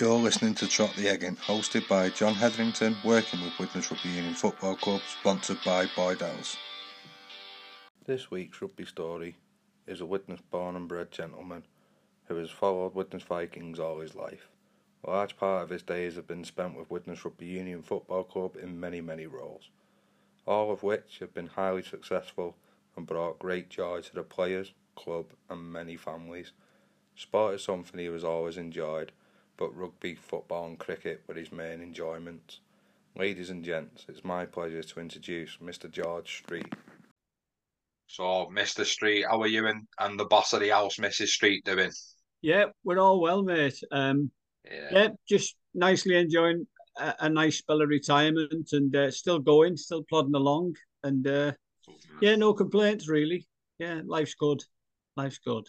You're listening to Trot the Eggin, hosted by John Hetherington, working with Widnes Rugby Union Football Club, sponsored by Boydell's. This week's rugby story is a Widnes born and bred gentleman who has followed Widnes Vikings all his life. A large part of his days have been spent with Widnes Rugby Union Football Club in many roles, all of which have been highly successful and brought great joy to the players, club and many families. Sport is something he has always enjoyed, but rugby, football and cricket were his main enjoyments. Ladies and gents, it's my pleasure to introduce Mr. George Street. So, Mr. Street, how are you and the boss of the house, Mrs. Street, doing? Yeah, we're all well, mate. Yeah, just nicely enjoying a nice spell of retirement and still going, still plodding along. And yeah, no complaints, really. Yeah, life's good. Life's good.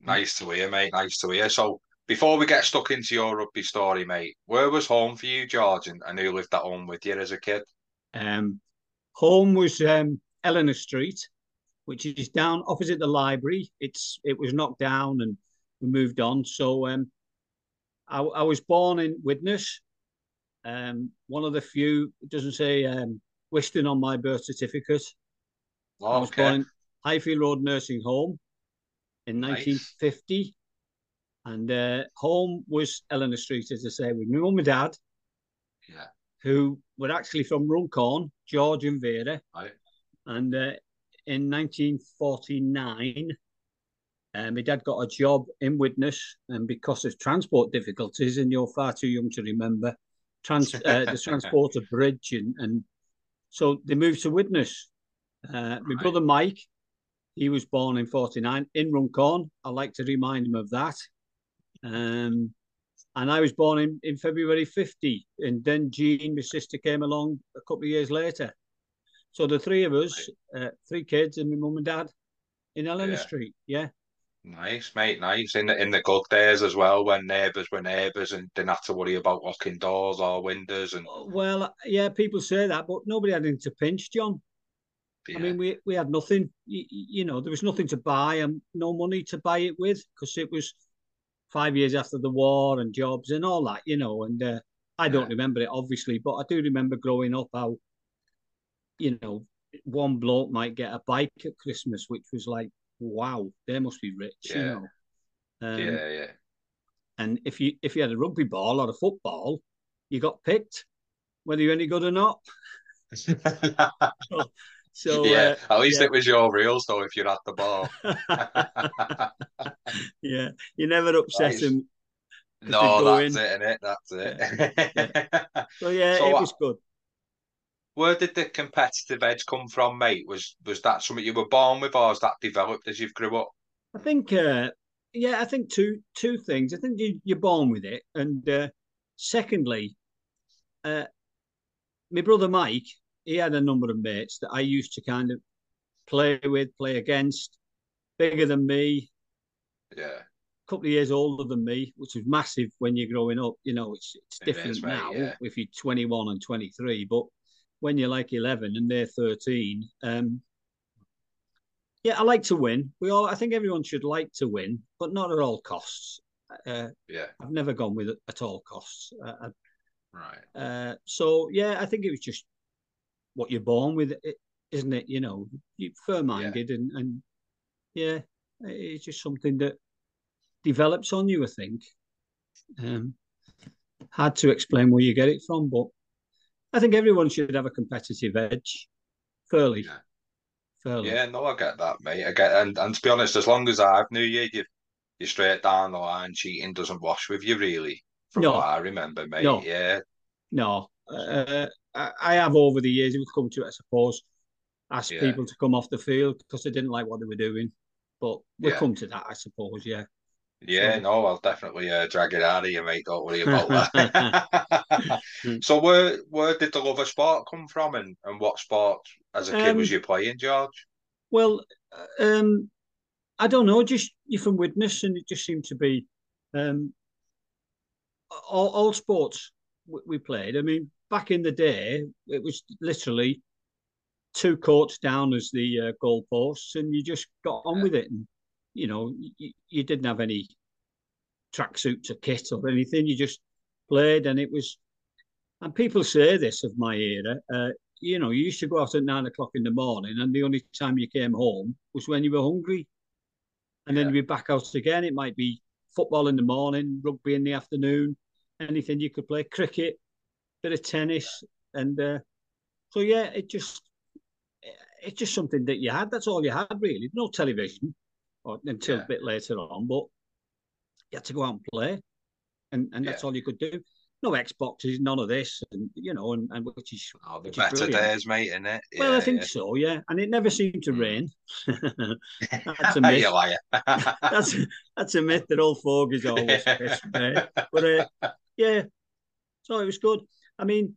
Nice to hear, mate. Nice to hear. So, before we get stuck into your rugby story, mate, where was home for you, George, and who lived at home with you as a kid? Home was Eleanor Street, which is down opposite the library. It was knocked down and we moved on. So I was born in Widnes. One of the few, it doesn't say Whiston on my birth certificate. Oh, okay. I was born in Highfield Road Nursing Home in 1950. Nice. And home was Eleanor Street, as I say, with my mum and dad, yeah, who were actually from Runcorn, George and Vera. Right. And in 1949, my dad got a job in Widnes, and because of transport difficulties, and you're far too young to remember, the Transporter Bridge, and so they moved to Widnes. Right. My brother Mike, he was born in 49 in Runcorn. I like to remind him of that. And I was born in February 50, and then Jean, my sister, came along a couple of years later. So the three of us, three kids and my mum and dad in Eleanor Street, yeah. Nice, mate, nice. In the good days as well, when neighbours were neighbours and didn't have to worry about locking doors or windows. And well, yeah, people say that, but nobody had anything to pinch, John. Yeah. I mean, we had nothing. You know, there was nothing to buy and no money to buy it with, because it was 5 years after the war and jobs and all that, you know. And I don't remember it, obviously, but I do remember growing up how, you know, one bloke might get a bike at Christmas, which was like, wow, they must be rich, you know. Yeah. And if you had a rugby ball or a football, you got picked, whether you're any good or not. So yeah, at least it was your reels, though, if you had the ball. Yeah, you never upset him. No, that's it, innit? That's it. Yeah. So yeah, so it was good. Where did the competitive edge come from, mate? Was that something you were born with, or has that developed as you've grew up? I think, I think two things. I think you're born with it, and secondly, my brother Mike, he had a number of mates that I used to kind of play against, bigger than me, a couple of years older than me, which is massive when you're growing up. You know, it's different now if you're 21 and 23, but when you're like 11 and they're 13, I like to win. I think everyone should like to win, but not at all costs. I've never gone with it at all costs. Right. So yeah, I think it was just what you're born with, isn't it? You know, you're fair-minded, and yeah, it's just something that develops on you, I think. Hard to explain where you get it from, but I think everyone should have a competitive edge, fairly. Yeah. No, I get that, mate. And to be honest, as long as I've knew you're straight down the line. Cheating doesn't wash with you, really, from what I remember, mate. No. Yeah. No. I have over the years, it would come to it, I suppose, ask people to come off the field because they didn't like what they were doing. But we'll come to that, I suppose, yeah. Yeah, no, I'll definitely drag it out of you, mate. Don't worry about that. So where did the love of sport come from, and what sport as a kid was you playing, George? Well, I don't know, just you're from Widnes and it just seemed to be all sports we played. I mean, back in the day, it was literally two courts down as the goalposts, and you just got on with it. And, you know, you didn't have any tracksuits, a kit or anything. You just played, and it was. And people say this of my era, you know, you used to go out at 9 o'clock in the morning, and the only time you came home was when you were hungry, and then you'd be back out again. It might be football in the morning, rugby in the afternoon, anything you could play, cricket, bit of tennis, and so yeah, it's just something that you had. That's all you had really. No television or, until a bit later on, but you had to go out and play, and that's all you could do. No Xboxes, none of this, and you know, and which is which better is days, mate, isn't it? Yeah, well, I think so, yeah. And it never seemed to rain. That's a myth. You're lying. that's a myth that old fogies always miss, mate. But yeah, so it was good. I mean,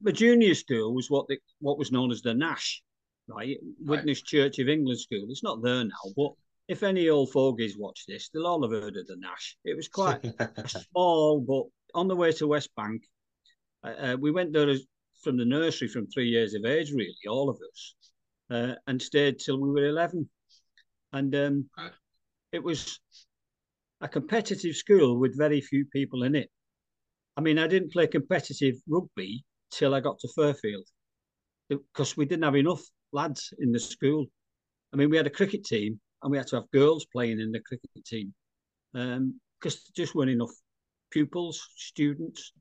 my junior school was what was known as the Nash, right? Widnes Church of England School. It's not there now, but if any old fogies watch this, they'll all have heard of the Nash. It was quite small, but on the way to West Bank, we went there from the nursery from 3 years of age, really, all of us, and stayed till we were 11. And it was a competitive school with very few people in it. I mean, I didn't play competitive rugby till I got to Fairfield because we didn't have enough lads in the school. I mean, we had a cricket team and we had to have girls playing in the cricket team because there just weren't enough pupils, students,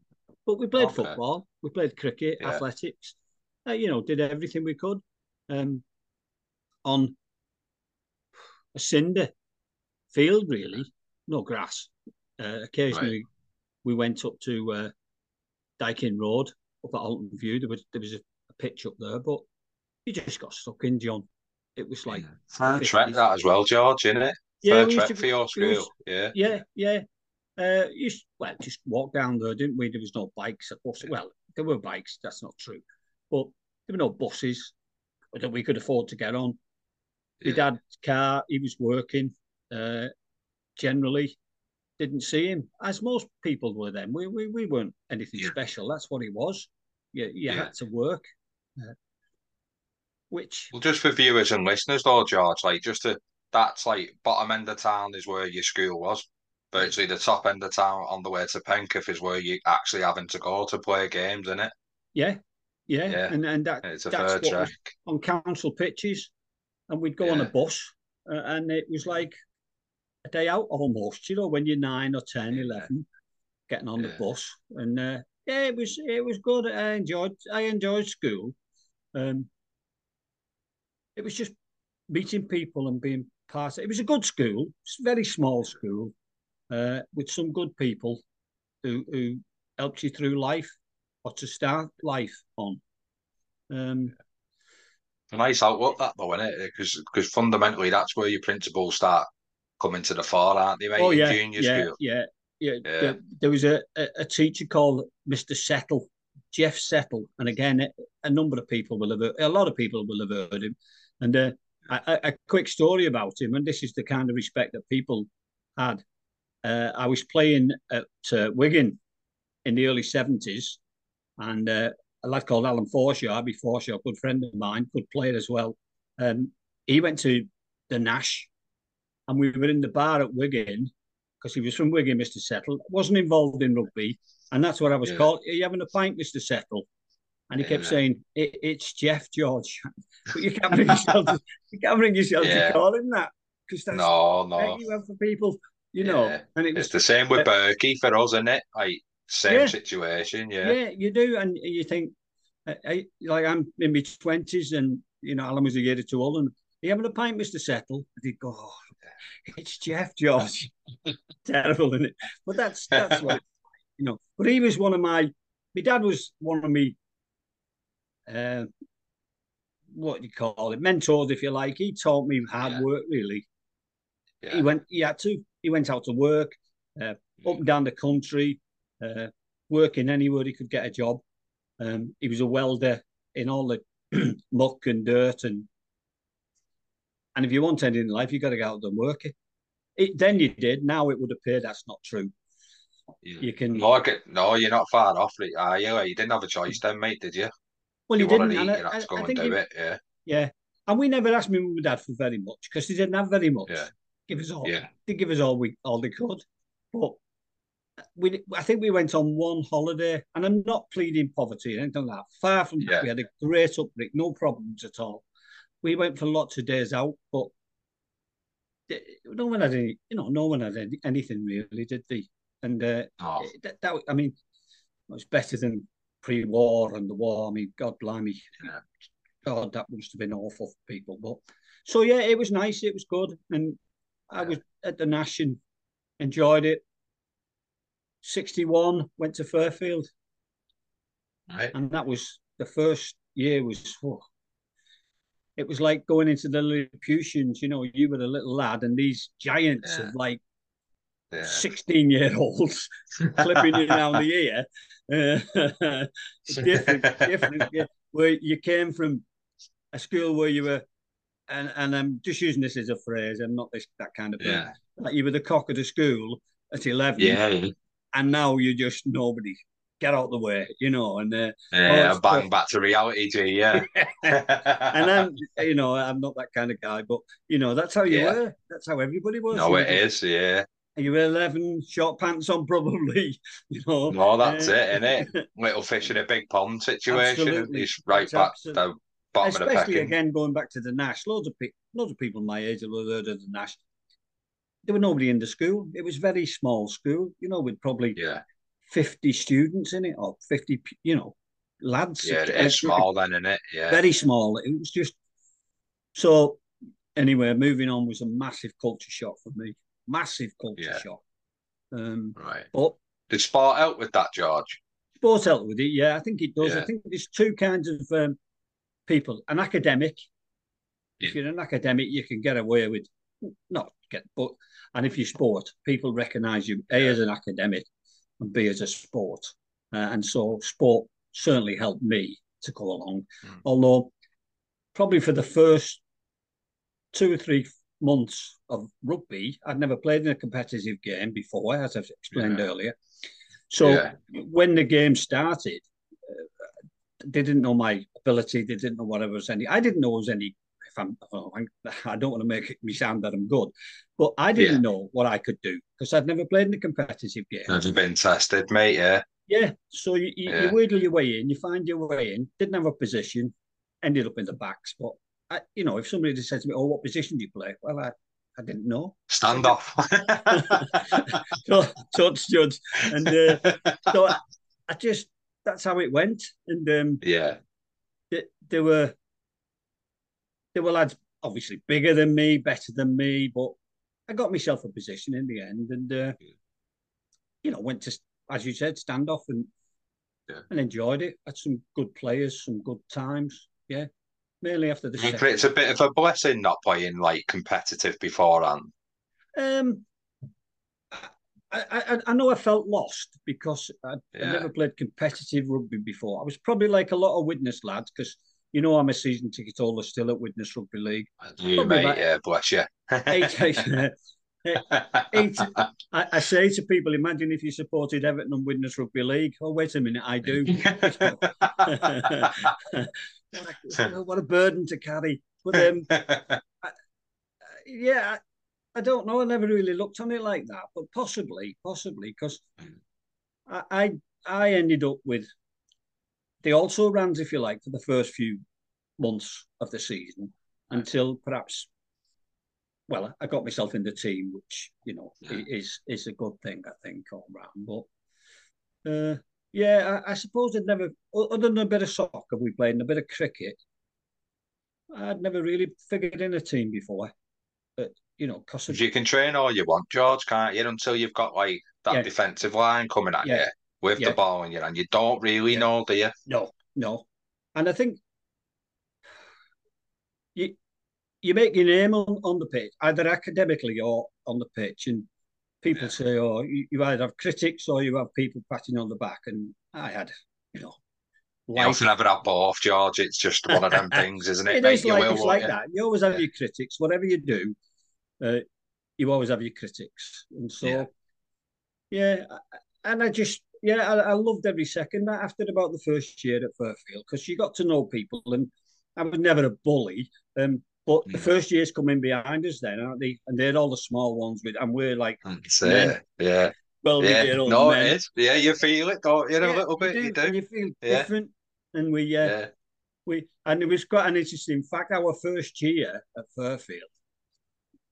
but we played football, we played cricket, athletics, you know, did everything we could. On a cinder field, really, no grass. Occasionally, we went up to Dykin Road up at Alton View. There was a pitch up there, but you just got stuck in, John. It was like a trek that as well, George, isn't it? Yeah, trek for your school. Yeah. Just walked down there, didn't we? There was no bikes at buses. Well, there were bikes, that's not true, but there were no buses that we could afford to get on. My dad's car, he was working, generally didn't see him, as most people were then. We weren't anything special, that's what he was. You had to work. Well, just for viewers and listeners though, George, that's like bottom end of town is where your school was. Virtually the top end of town on the way to Pencaith is where you're actually having to go to play games, isn't it? Yeah. And that's what was on council pitches. And we'd go on a bus and it was like a day out almost, you know, when you're 9 or 10, 11, getting on the bus. And it was good. I enjoyed school. It was just meeting people and being part of it. Was a good school. It's a very small school. With some good people who helped you through life or to start life on. A nice outlook that though, isn't it? Because fundamentally that's where your principles start coming to the fore, aren't they, mate? Oh, yeah, in junior school. Yeah. There was a teacher called Mr. Settle, Jeff Settle, and again a number of people will have, a lot of people will have heard him. And a quick story about him, and this is the kind of respect that people had. I was playing at Wigan in the early 70s, and a lad called Alan Forshaw, good friend of mine, good player as well. He went to the Nash, and we were in the bar at Wigan, because he was from Wigan, Mr. Settle. Wasn't involved in rugby, and that's what I was called. Are you having a pint, Mr. Settle? And he kept saying, it's Jeff, George. But you can't bring yourself to call him that, because that's no. You have for people. You know, and it's the same with Berkey for us, isn't it? Like, same situation, Yeah, you do, and you think, I'm in my 20s, and, you know, Alan was a year or two old, and he having a pint, Mr. Settle? And he'd go, oh, it's Jeff, George. Terrible, isn't it? But that's what it's like, you know. But he was one of my dad was one of me, what you call it, mentors, if you like. He taught me hard work, really. Yeah. He went out to work, up and down the country, working anywhere he could get a job. He was a welder in all the muck and dirt. And if you want anything in life, you've got to get out and work it. Then you did. Now it would appear that's not true. Yeah. You can... No, you're not far off, are you? You didn't have a choice then, mate, did you? Well, you didn't. You had to go and do it. Yeah. And we never asked my mum and dad for very much because they didn't have very much. Give us all. They give us all they could. But I think we went on one holiday, and I'm not pleading poverty or anything like that. Far from that, we had a great upbringing, no problems at all. We went for lots of days out, but no one had any, you know, no one had any, anything really, did they? And that I mean, it was better than pre-war and the war. I mean, God blimey, God, that must have been awful for people. But so yeah, it was nice, it was good, and I was at the Nash and enjoyed it. 61 went to Fairfield, and that was the first year. It was like going into the Lilliputians, you know. You were a little lad, and these giants of like 16-year-olds clipping you down the ear. Different. Yeah. Where you came from a school where you were, and I'm just using this as a phrase. I'm not that kind of thing. Like you were the cock of the school at 11. Yeah. And now you're just nobody. Get out the way, you know. And back to reality, G. Yeah. And I'm, you know, I'm not that kind of guy, but you know, that's how you were. That's how everybody was. No, it is. Yeah. And you were 11, short pants on, probably. You know. No, that's it, isn't it? Little fish in a big pond situation. Absolutely. It's right back to the bottom of the pecking. Especially again, going back to the Nash. Loads of people my age will have heard of the Nash. There were nobody in the school. It was a very small school, you know, with probably 50 students in it, or 50, you know, lads. Yeah, it's small then, isn't it? Yeah. Very small. It was just... So, anyway, moving on was a massive culture shock for me. Massive culture shock. But did sport help with that, George? Sport helped with it, I think it does. I think there's two kinds of people. An academic. Yeah. If you're an academic, you can get away with... and if you sport, people recognise you A as an academic and B as a sport, and so sport certainly helped me to go along. Although probably for the first 2 or 3 months of rugby, I'd never played in a competitive game before, as I've explained earlier. So when the game started, they didn't know my ability. They didn't know what I was any. I didn't know I was any. I don't want to make me sound that I'm good, but I didn't know what I could do because I'd never played in a competitive game. I've been tested, mate, so you wiggle your way in, you find your way in, didn't have a position, ended up in the back spot. You know, if somebody just said to me, oh, what position do you play? Well, I didn't know. Stand off. Touch judge. And so I just, that's how it went. And there were lads obviously bigger than me, better than me, but I got myself a position in the end, and you know, went to, as you said, standoff, and and enjoyed it. Had some good players, some good times. Yeah, mainly after the. It's a bit of a blessing not playing like competitive beforehand. I know I felt lost because I never played competitive rugby before. I was probably like a lot of Widnes lads because. You know, I'm a season ticket holder still at Widnes Rugby League. You, mate, bless you. I say to people, imagine if you supported Everton and Widnes Rugby League. Oh, wait a minute, I do. What a burden to carry. But I don't know. I never really looked on it like that. But possibly, because I ended up with... They also ran, if you like, for the first few months of the season until perhaps, well, I got myself in the team, which, you know, is a good thing, I think, all round. But, I suppose I'd never, other than a bit of soccer we played and a bit of cricket, I'd never really figured in a team before. But, you know, because... You can train all you want, George, can't you, until you've got, like, that defensive line coming at you. With the ball in your hand, you don't really know, do you? No. And I think you make your name on the pitch, either academically or on the pitch, and people say, oh, you either have critics or you have people patting on the back, and I had, you know. You often have it up off, George, it's just one of them things, isn't it? It's like that. You always have your critics, whatever you do, you always have your critics. And so, and I just... I loved every second after about the first year at Fairfield because you got to know people, and I was never a bully. But the first year's coming behind us then, aren't they? And they're all the small ones, and we're like, Well, yeah, we no, men. It is. Yeah, you feel it, don't you? Yeah, a little bit, you do. And you feel different, and we and it was quite an interesting fact. Our first year at Fairfield,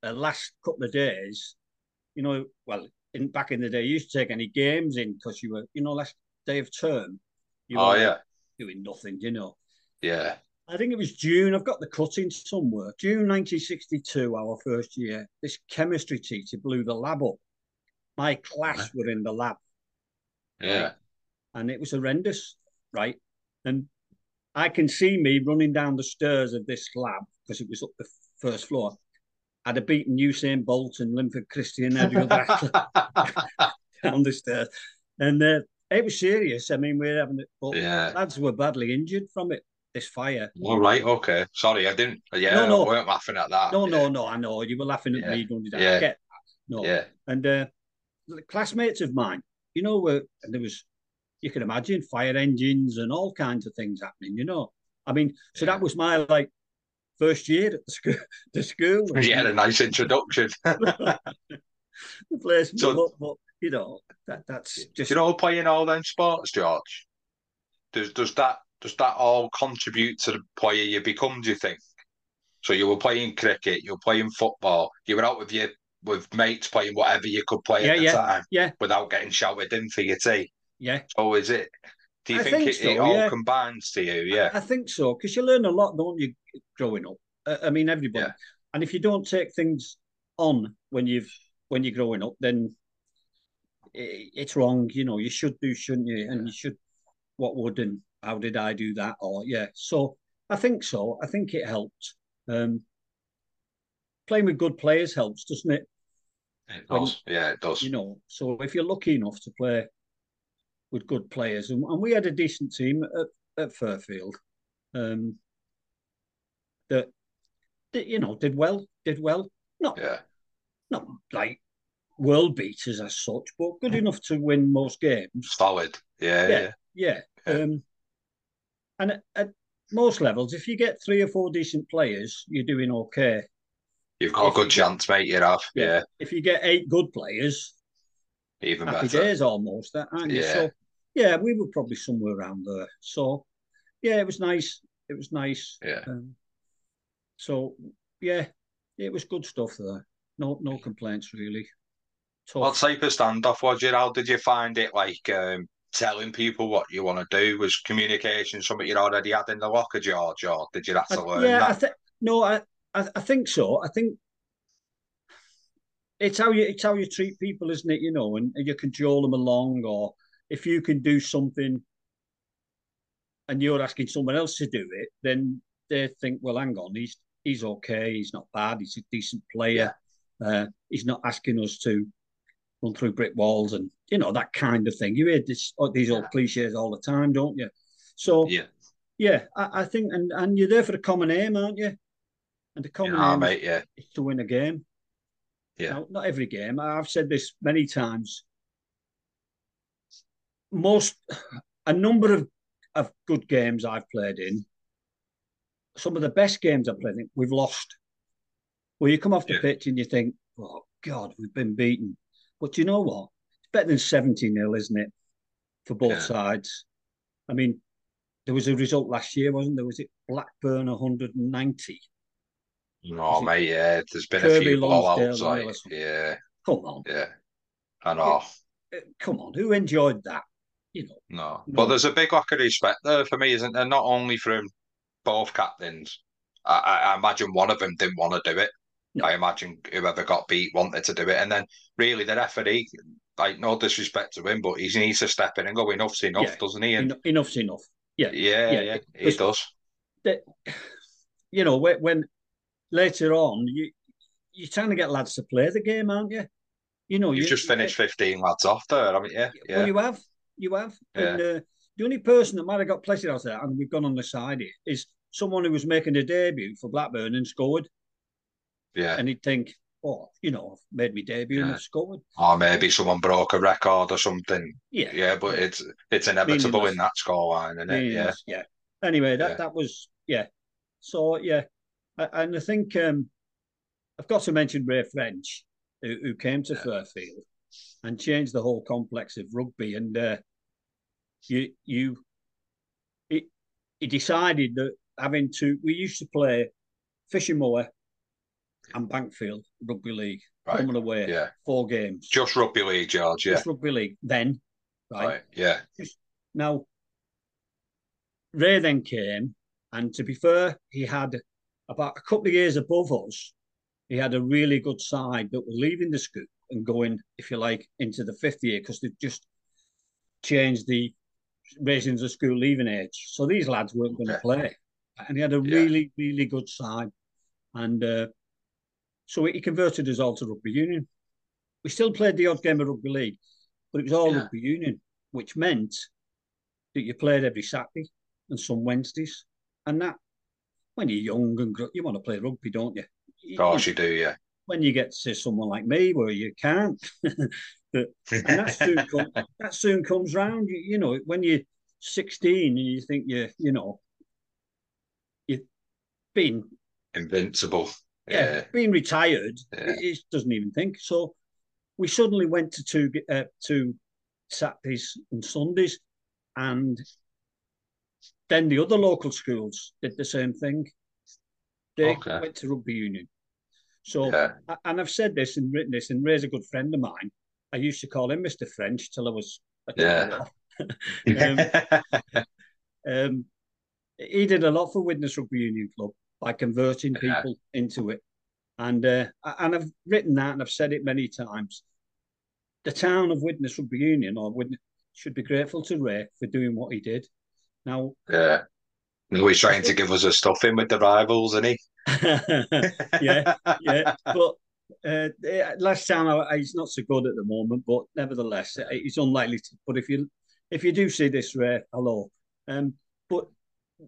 the last couple of days, you know, well, in back in the day, you used to take any games in because you were, you know, last day of term, you were doing nothing, you know. Yeah. I think it was June. I've got the cutting somewhere. June 1962, our first year. This chemistry teacher blew the lab up. My class were in the lab. Yeah. Right? And it was horrendous, right? And I can see me running down the stairs of this lab because it was up the first floor. I'd have beaten Usain Bolt and Linford Christie and every other athlete down the stairs. And it was serious. I mean, we were having it, but lads were badly injured from it. This fire. All right, okay. Sorry, I didn't. Yeah, no. I weren't laughing at that. No, I know. You were laughing at me, don't you? I get that. No. Yeah. And classmates of mine, you know, there was, you can imagine, fire engines and all kinds of things happening, you know. I mean, so that was my, like, first year at the school. You had a nice introduction. The place, but, you know, that's just... Do you know, playing all them sports, George, does that all contribute to the player you become, do you think? So you were playing cricket, you were playing football, you were out with your mates playing whatever you could play at the time without getting shouted in for your tea. Yeah. So is it? Do you think it all combines to you? Yeah. I think so, because you learn a lot, don't you, growing up? I mean, everybody. Yeah. And if you don't take things on when you're growing up, then it's wrong. You know, you should do, shouldn't you? And you should, what would and... How did I do that? Or so I think so. I think it helped. Playing with good players helps, doesn't it? It does. Yeah, it does. You know, so if you're lucky enough to play with good players, and we had a decent team at Fairfield, that you know did well. Not like world beaters as such, but good enough to win most games. Solid. Yeah. And at most levels, if you get 3 or 4 decent players, you're doing okay. You've got a good chance, mate, you have. Yeah. If you get 8 good players, even better. Days almost, aren't you? So, we were probably somewhere around there. So, it was nice. It was nice. Yeah. It was good stuff there. No complaints, really. Tough. What type of standoff was it? How did you find it, like... telling people what you want to do? Was communication something you already had in the locker, George, or did you have to learn that? I think so. I think it's how you treat people, isn't it? You know, and you control them along, or if you can do something and you're asking someone else to do it, then they think, well, hang on, he's okay, he's not bad, he's a decent player, he's not asking us to run through brick walls and, you know, that kind of thing. You hear these old cliches all the time, don't you? So, I think, and you're there for the common aim, aren't you? And the common aim is to win a game. Yeah. Now, not every game. I've said this many times. A number of good games I've played in, some of the best games I've played in, we've lost. Well, you come off the pitch and you think, oh, God, we've been beaten. But you know what? It's better than 70-0, isn't it? For both sides. I mean, there was a result last year, wasn't there? Was it Blackburn 190? No, mate, there's been Kirby a few blowouts. Like, come on. Yeah. I know. Come on. Who enjoyed that? You know. No. But there's a big lack of respect there for me, isn't there? Not only from both captains. I imagine one of them didn't want to do it. No. I imagine whoever got beat wanted to do it. And then, really, the referee, like, no disrespect to him, but he needs to step in and go, enough's enough, doesn't he? And enough's enough. Yeah. Yeah. He does. You know, when later on, you're trying to get lads to play the game, aren't you? You know, you've just finished 15 lads off there, haven't you? Yeah. Well, you have. Yeah. And the only person that might have got pleasure out of that, and we've gone on the side here, is someone who was making a debut for Blackburn and scored. Yeah, and he'd think, oh, you know, I've made my debut and I've scored. Or maybe someone broke a record or something. Yeah. Yeah, but it's inevitable in that scoreline, isn't it? Yeah. Anyway, that was, So, and I think I've got to mention Ray French, who came to Fairfield. and changed the whole complex of rugby. And he decided that having to, we used to play Fishermoor and Bankfield rugby league, right, home and away, yeah, 4 games. Just rugby league, George, yeah. Just rugby league then, right, yeah. Now, Ray then came, and to be fair, he had about a couple of years above us, he had a really good side that were leaving the school and going, if you like, into the 5th year, because they've just changed the raising the school leaving age. So these lads weren't going to play. And he had a really, really good side. And so he converted us all to rugby union. We still played the odd game of rugby league, but it was all rugby union, which meant that you played every Saturday and some Wednesdays. And that, when you're young and you want to play rugby, don't you? Of course you do, yeah. When you get to someone like me where you can't, but, and that soon comes round. You know, when you're 16 and you think you've been invincible, being retired, it doesn't even think. So we suddenly went to two Saturdays and Sundays, and then the other local schools did the same thing. They went to rugby union. So, and I've said this and written this, and Ray's a good friend of mine. I used to call him Mr. French till I was he did a lot for Widnes Rugby Union Club by converting people into it. And I've written that and I've said it many times. The town of Widnes Rugby Union should be grateful to Ray for doing what he did. Now, he's trying to give us a stuffing with the rivals, isn't he? But last time he's not so good at the moment, but nevertheless he's unlikely to. But if you do see this, Ray, hello. But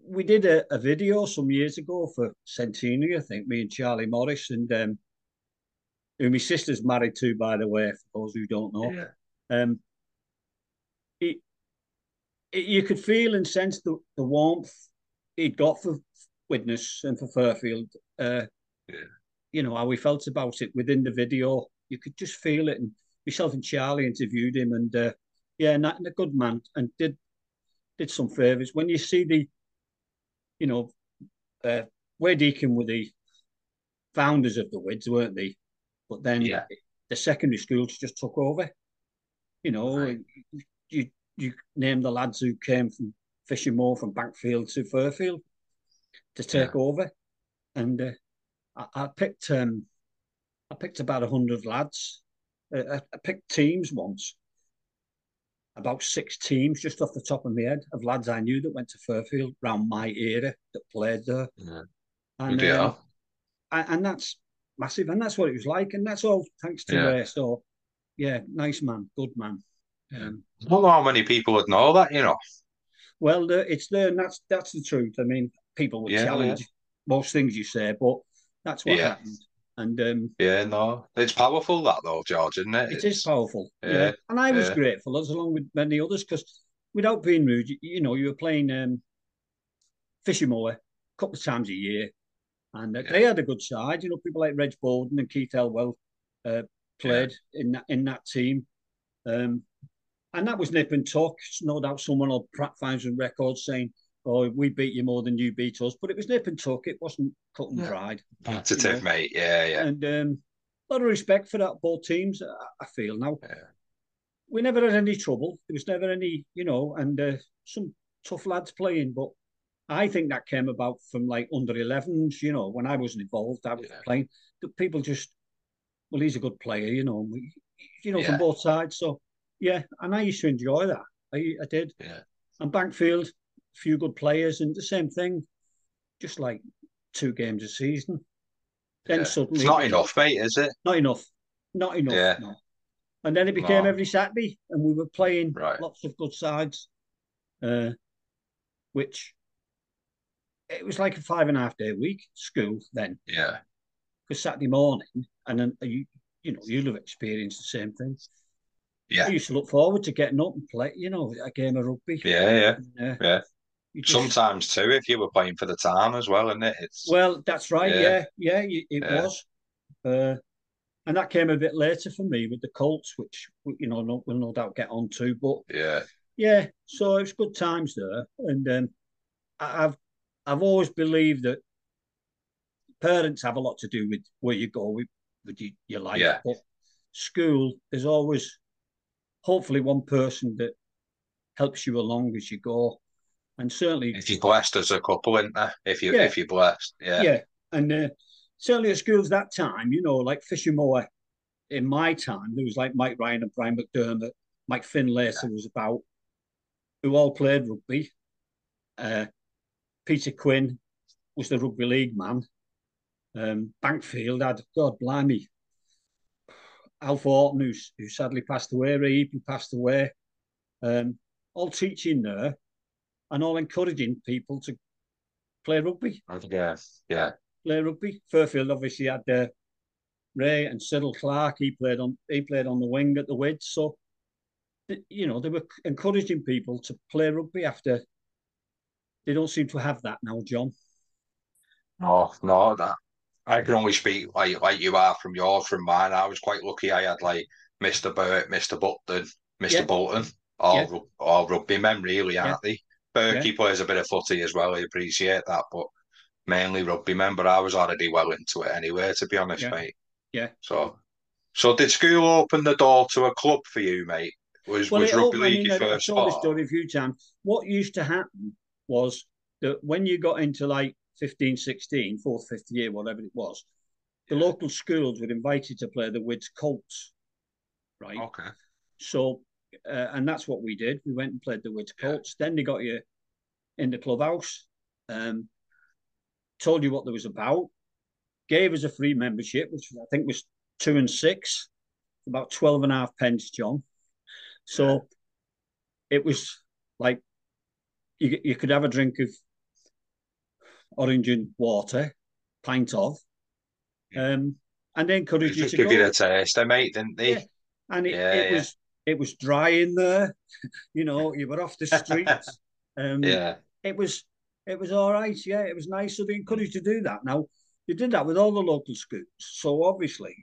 we did a video some years ago for centenary, I think, me and Charlie Morris, and who my sister's married to, by the way, for those who don't know. You could feel and sense the warmth he'd got for Widnes and for Fairfield, you know, how we felt about it within the video. You could just feel it. And myself and Charlie interviewed him, and and a good man, and did some favours. When you see where Deakin were the founders of the Wids, weren't they? But then the secondary schools just took over. You know, you name the lads who came from Fishermoor, from Bankfield to Fairfield, to take over. And I picked about 100 lads. I picked teams once, about 6 teams just off the top of my head, of lads I knew that went to Fairfield around my era that played there. And that's massive, and that's what it was like, and that's all thanks to Ray. So nice man, good man. I don't know how many people would know that, you know. Well, it's there, and that's the truth. I mean, people would challenge most things you say, but that's what happened. And it's powerful, that, though, George, isn't it? It is powerful. Yeah. And I was grateful, as along with many others, because without being rude, you were playing Fishermoor a couple of times a year, and they had a good side. You know, people like Reg Bowden and Keith Elwell played in that team. And that was nip and tuck. No doubt someone will find some records saying, "Oh, we beat you more than you beat us," but it was nip and tuck. It wasn't cut and dried. Competitive, mate. Yeah. And a lot of respect for that, both teams. I feel now. Yeah. We never had any trouble. There was never any, you know, and some tough lads playing. But I think that came about from like under 11s. You know, when I wasn't involved, I was playing. The people just, well, he's a good player, you know. And from both sides. So and I used to enjoy that. I did. Yeah. And Bankfield, few good players, and the same thing, just like 2 games a season. Then suddenly it's not enough, mate, is it? Not enough. Yeah. No. And then it became every Saturday, and we were playing lots of good sides, which it was like a 5.5-day week school then. Yeah. Because Saturday morning, and then you'll have experienced the same thing. Yeah. I used to look forward to getting up and play, you know, a game of rugby. Yeah. Sometimes too, if you were playing for the town as well, isn't it? It's... Well, that's right. Yeah, it was. And that came a bit later for me with the Colts, which, you know, we'll no doubt get on to. But yeah, so it's good times there. And I've always believed that parents have a lot to do with where you go with your life. Yeah. But school, there's always hopefully one person that helps you along as you go. And certainly, if you're blessed as a couple, isn't there? If you're blessed, yeah. And certainly at schools that time, you know, like Fisher Moore, in my time, there was like Mike Ryan and Brian McDermott, Mike Finlayson was about, who all played rugby. Peter Quinn was the rugby league man. Bankfield had, God blimey, Alf Orton, who sadly passed away, Ray Eapen passed away. All teaching there. And all encouraging people to play rugby. Yeah. Play rugby. Fairfield obviously had Ray and Cyril Clark. He played on the wing at the Wids. So, you know, they were encouraging people to play rugby after. They don't seem to have that now, John. No, that I can only speak like you are from yours, from mine. I was quite lucky. I had like Mr. Burt, Mr. Buckton, Mr. Bolton, all rugby men, really, aren't they? Burke, he plays a bit of footy as well. I appreciate that, but mainly rugby men. But I was already well into it anyway, to be honest, mate. Yeah. So did school open the door to a club for you, mate? Was rugby league your first sport? I told this story a few times. What used to happen was that when you got into like 15, 16, fourth, fifth year, whatever it was, the local schools were invited to play the Widnes Colts, right? Okay. So. And that's what we did. We went and played the Widnes Colts. Then they got you in the clubhouse, told you what there was about, gave us a free membership, which I think was 2 and 6, about 12 and a half pence, John. So it was like you could have a drink of orange and water, pint of, and they encouraged you to go. Just give you a taste, mate, didn't they? Yeah. And it was... It was dry in there, you know. You were off the streets. It was all right. Yeah, it was nice. So they encouraged you to do that. Now they did that with all the local schools. So obviously,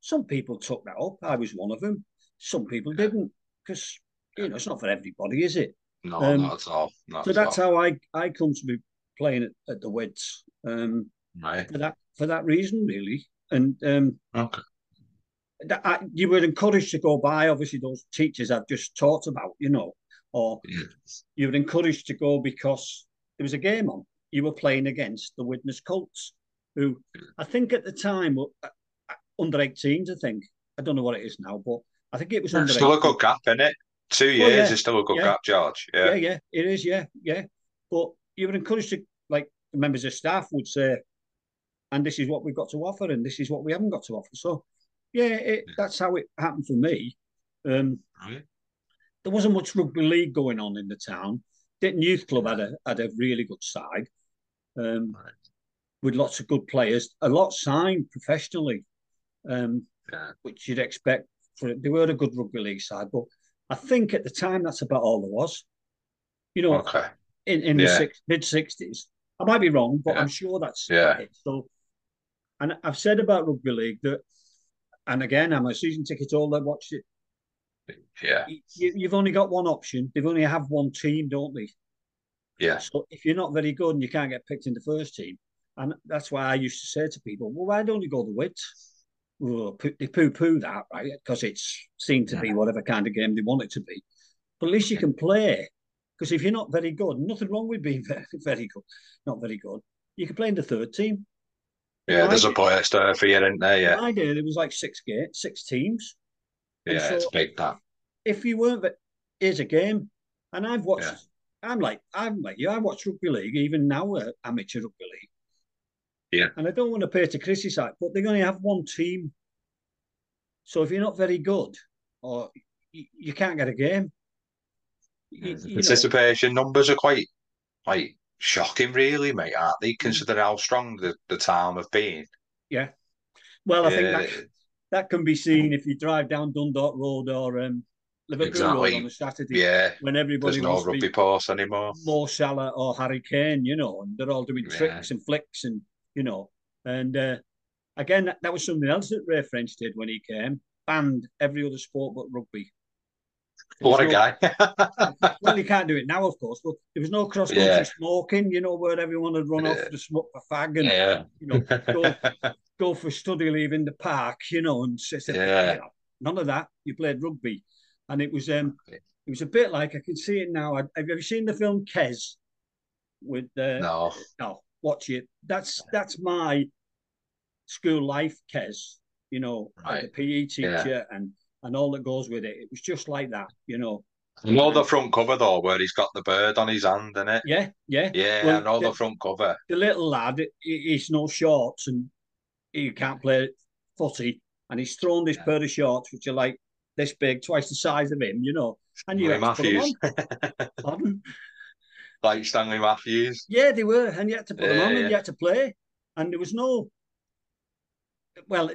some people took that up. I was one of them. Some people didn't, because you know it's not for everybody, is it? No, not at all. That's how I come to be playing at the Widnes. For that reason, really. And okay. You were encouraged to go by, obviously, those teachers I've just talked about, you know, or you were encouraged to go because there was a game on. You were playing against the Widnes Colts, who I think at the time were under 18s, I think. I don't know what it is now, but I think it was under 18s. Still a good gap, isn't it? 2 years is still a good gap, George. Yeah, it is, yeah. But you were encouraged to, like, the members of staff would say, and this is what we've got to offer, and this is what we haven't got to offer. So, that's how it happened for me. There wasn't much rugby league going on in the town. Ditton Youth Club had a really good side with lots of good players. A lot signed professionally, which you'd expect. They were a good rugby league side, but I think at the time that's about all there was. You know, in the mid-60s. I might be wrong, but I'm sure that's it. So, and I've said about rugby league that. And again, I'm a season ticket holder, watched it. Yeah. You've only got one option. They've only have one team, don't they? Yeah. So if you're not very good and you can't get picked in the first team, and that's why I used to say to people, well, why don't you go the Widnes? Well, they poo-poo that, right? Because it's seemed to be whatever kind of game they want it to be. But at least you can play. Because if you're not very good, nothing wrong with being very, very good. Not very good. You can play in the third team. Yeah, there's a player star for you, isn't there? Yeah, I did. It was like six teams. Yeah, so it's big that. If you weren't, but here's a game, and I've watched. Yeah. I watch rugby league even now, amateur rugby league. Yeah, and I don't want to pay to criticise, but they only have one team. So if you're not very good, or you can't get a game, participation numbers are quite. Shocking, really, mate, aren't they? Consider how strong the town have been. Yeah. Well, I think that can be seen if you drive down Dundalk Road or Liverpool Road on a Saturday. Yeah. When everybody there's no rugby pass anymore. Mo Salah or Harry Kane, you know, and they're all doing tricks and flicks and, you know, and again, that was something else that Ray French did when he came, banned every other sport but rugby. What a guy. Well, you can't do it now, of course, but there was no cross-country smoking, you know, where everyone had run off to smoke a fag and, you know, go for study leave in the park, you know, and none of that. You played rugby. And it was a bit like, I can see it now. Have you ever seen the film Kez? With no. No, watch it. That's my school life, Kez, you know, like the PE teacher and all that goes with it. It was just like that, you know. I know the front cover, though, where he's got the bird on his hand, isn't it? Yeah, yeah. Yeah, well, I know the front cover. The little lad, he's no shorts and he can't play footy. And he's thrown this pair of shorts, which are like this big, twice the size of him, you know. And you have to put them on. Pardon? Like Stanley Matthews. Yeah, they were. And you had to put them on and you had to play. And there was no... Well,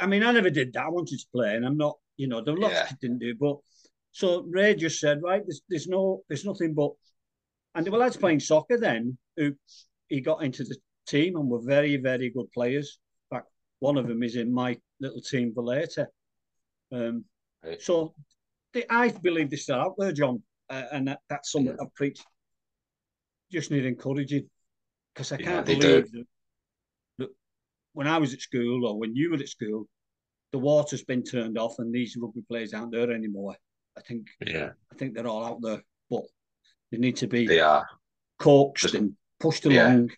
I mean, I never did that. I wanted to play and I'm not... You know, there were lots that didn't do, but so Ray just said, right, there's nothing but, and there were lads playing soccer then who he got into the team and were very, very good players. In fact, one of them is in my little team for later. So I believe they're still out there, John, and that's something I've preached. Just need encouraging, because I can't believe that when I was at school or when you were at school, the water's been turned off, and these rugby players aren't there anymore. I think, I think they're all out there, but they need to be coaxed and pushed along,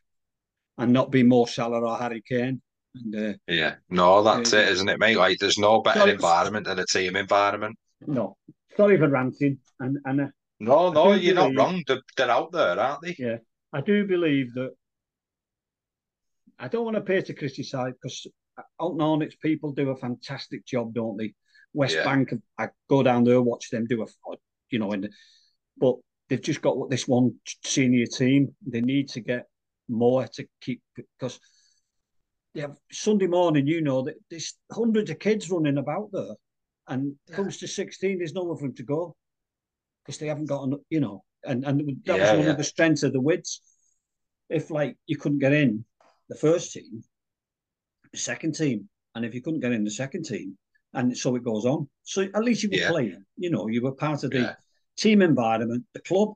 and not be Mo Salah or Harry Kane. And, no, that's it, isn't it, mate? Like, there's no better environment than a team environment. No, sorry for ranting. And no, you're not wrong. They're out there, aren't they? Yeah, I do believe that. I don't want to appear to criticise because. Out and its people do a fantastic job, don't they? West Bank, I go down there, watch them do a, you know, and but they've just got this one senior team. They need to get more to keep because they have Sunday morning. You know that there's hundreds of kids running about there, and comes to 16, there's nowhere for them to go because they haven't got enough, you know, and that was one of the strengths of the Wids. If like you couldn't get in the first team. Second team, and if you couldn't get in the second team, and so it goes on. So at least you were playing, you know, you were part of the team environment, the club,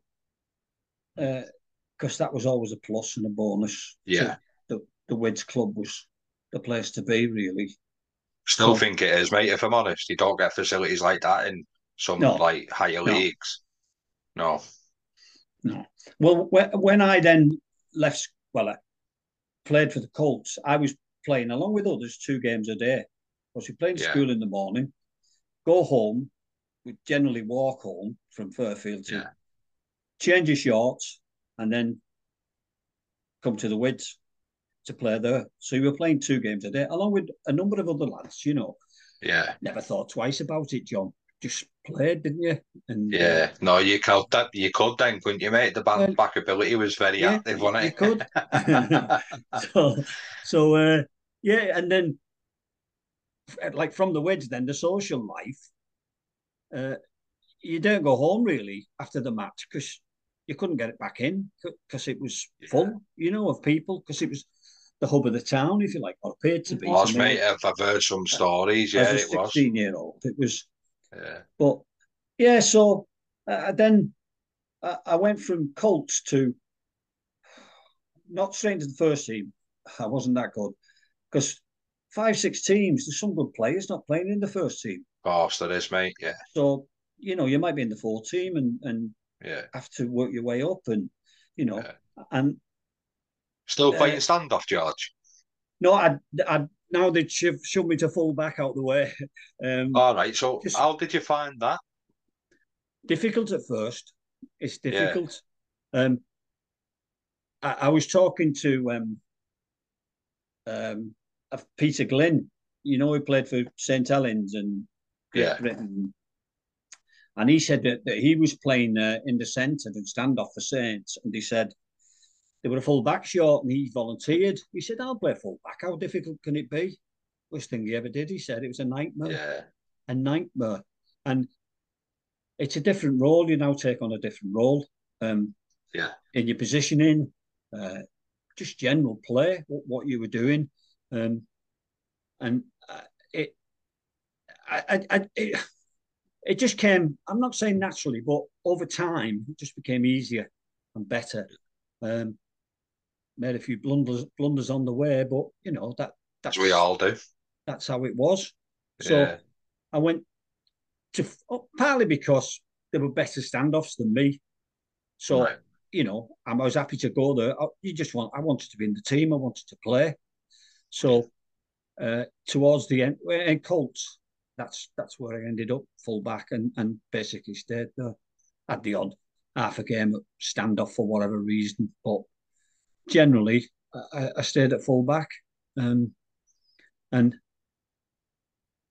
because that was always a plus and a bonus. Yeah, so the Wids club was the place to be, really. Still think it is, mate. If I'm honest, you don't get facilities like that in some like higher leagues. No. Well, when I then left, well, I played for the Colts. I was playing along with others 2 games a day. Because you play in school in the morning, go home, we generally walk home from Fairfield to change your shorts and then come to the Wids to play there. So you were playing 2 games a day along with a number of other lads, you know. Yeah. Never thought twice about it, John. Just played, didn't you? And no, you could then, couldn't you, mate? The back ability was very active, wasn't it? You could. Yeah, and then, like from the Wids, then the social life, you don't go home really after the match because you couldn't get it back in because it was full, you know, of people because it was the hub of the town, if you like, or appeared to be. It was, mate. I've heard some stories. Yeah, it was. As a 16-year-old, it was. Yeah. But yeah, so then I went from Colts to not straight into the first team. I wasn't that good. Because 5-6 teams, there's some good players not playing in the first team. Of course, there is, mate. Yeah. So, you know, you might be in the 4 team and have to work your way up and, you know, and still fighting standoff, George. No, I now they shove me to full back out the way. All right. So, how did you find that? Difficult at first. It's difficult. Yeah. I was talking to Peter Glynn, you know, who played for St. Helens and Great Britain, and he said that he was playing in the centre and standoff for Saints, and he said they were a full back short, and he volunteered. He said, "I'll play full back. How difficult can it be?" Worst thing he ever did, he said, it was a nightmare, a nightmare, and it's a different role. You now take on a different role, in your positioning, just general play, what you were doing. And it just came, I'm not saying naturally, but over time, it just became easier and better. Made a few blunders on the way, but, you know, that's... we all do. That's how it was. Yeah. So I went to... partly because there were better standoffs than me. So, right. You know, I was happy to go there. I wanted to be in the team. I wanted to play. So towards the end, in Colts, that's where I ended up, full back, and basically stayed there. Had the odd half a game at standoff for whatever reason, but generally I stayed at full back. And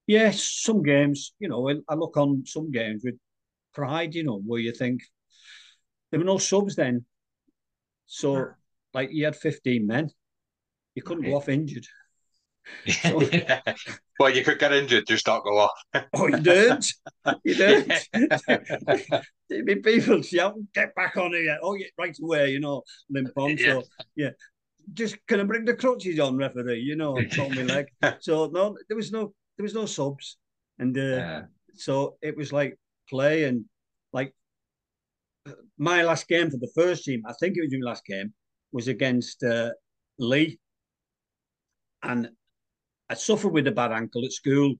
yes, some games, you know, I look on some games with pride, you know, where you think there were no subs then. So, like, you had 15 men. You couldn't go off injured. So, well, you could get injured, just not go off. Oh, you don't. You don't. People shouting, get back on here. Oh, yeah, right away, you know, limp on. Yeah. So, yeah. Just, can I bring the crutches on, referee? You know, on my leg. So, no, there was no subs. And so it was like play and, like, my last game for the first team, I think it was my last game, was against Lee. And I suffered with a bad ankle at school.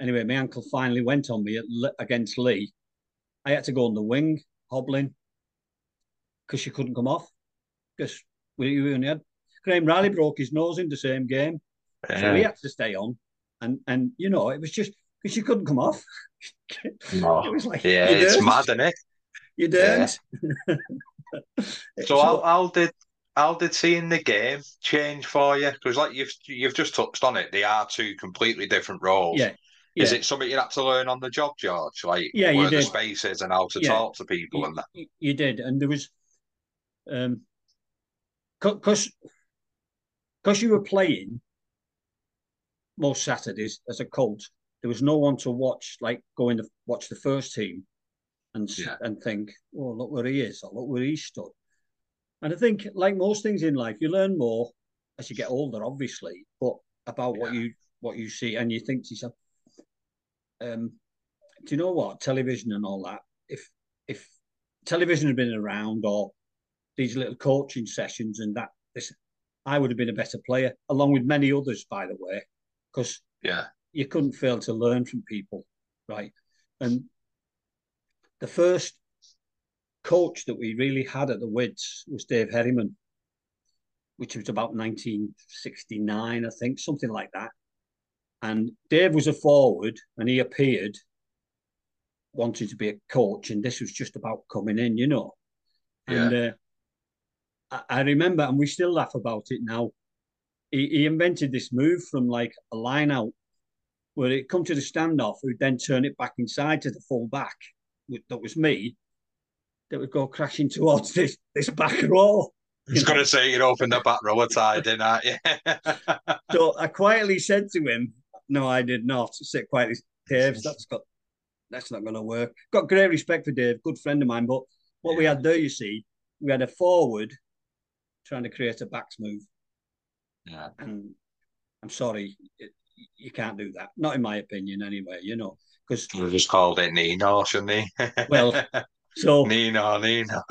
Anyway, my ankle finally went on me against Lee. I had to go on the wing, hobbling, because she couldn't come off. Because we only had... Graham Riley broke his nose in the same game. So he had to stay on. And you know, it was just... Because she couldn't come off. Oh, it was like, yeah, it's mad, isn't it? You don't. Yeah. So how did seeing the game change for you? Because, like, you've just touched on it, they are two completely different roles. Yeah. Yeah. Is it something you had to learn on the job, George? Like, yeah, where the space is and how to talk to people and that. You did, and there was, because you were playing most Saturdays as a Colt, there was no one to watch, like going to watch the first team. And think, oh, look where he is, or look where he stood. And I think, like most things in life, you learn more as you get older, obviously, but about what you see, and you think to yourself, do you know what, television and all that, if television had been around, or these little coaching sessions and that, I would have been a better player, along with many others, by the way, because you couldn't fail to learn from people, right? And the first coach that we really had at the Widnes was Dave Herriman, which was about 1969, I think, something like that. And Dave was a forward, and he appeared wanting to be a coach, and this was just about coming in, you know. And I remember, and we still laugh about it now, he invented this move from, like, a line-out where it come to the standoff, who'd then turn it back inside to the full-back. That was me, that would go crashing towards this back row. I was going to say, you'd open the back row aside, didn't I? Yeah. So I quietly said to him, no, I did not. I said quietly, Dave, that's not going to work. Got great respect for Dave, good friend of mine, but what we had there, you see, we had a forward trying to create a backs move. Yeah. And I'm sorry, you can't do that. Not in my opinion, anyway, you know. We just called it Nino, shouldn't he? Well, so Nino.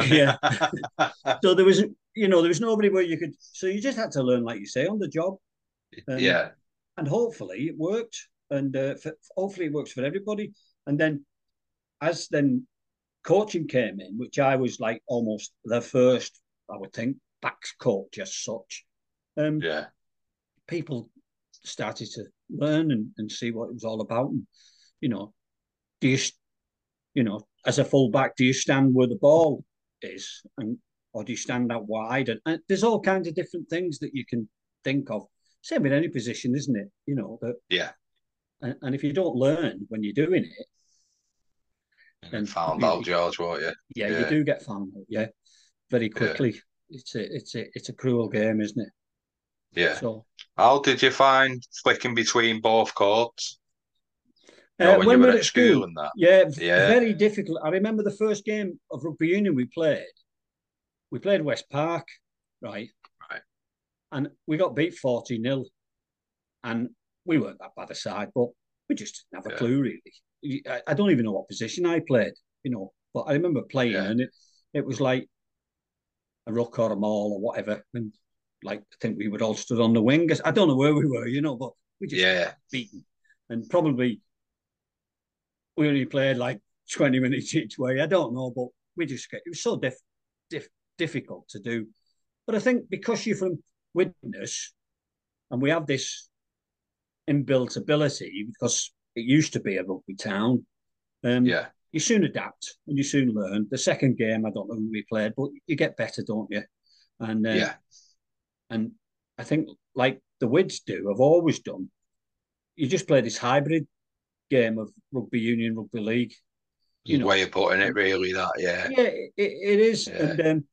Yeah. So there was, you know, there was nobody where you could. So you just had to learn, like you say, on the job. And hopefully it worked, and hopefully it works for everybody. And then, coaching came in, which I was like almost the first, I would think, backs coach as such. People started to learn and see what it was all about. And, you know, as a fullback, do you stand where the ball is, or do you stand out wide? And there's all kinds of different things that you can think of. Same in any position, isn't it? You know. But, And if you don't learn when you're doing it, then found out, George, won't you? Yeah, you do get found out. Yeah, very quickly. Yeah. It's a cruel game, isn't it? Yeah. So, how did you find flicking between both courts? When we were at school and that. Yeah, very difficult. I remember the first game of rugby union we played West Park, right? And we got beat 40-0. And we weren't that bad a side, but we just didn't have a clue, really. I don't even know what position I played, you know, but I remember playing and it was like a ruck or a maul or whatever. And like, I think we would all stood on the wing. I don't know where we were, you know, but we just got beaten. And probably we only played like 20 minutes each way. I don't know, but we just get, it was so difficult to do. But I think because you're from Widnes and we have this inbuilt ability, because it used to be a rugby town, you soon adapt and you soon learn. The second game, I don't know who we played, but you get better, don't you? And and I think like the Wids do, I've always done, you just play this hybrid game of rugby union, rugby league. You know, way of putting it, really, that, Yeah, it is. Yeah. And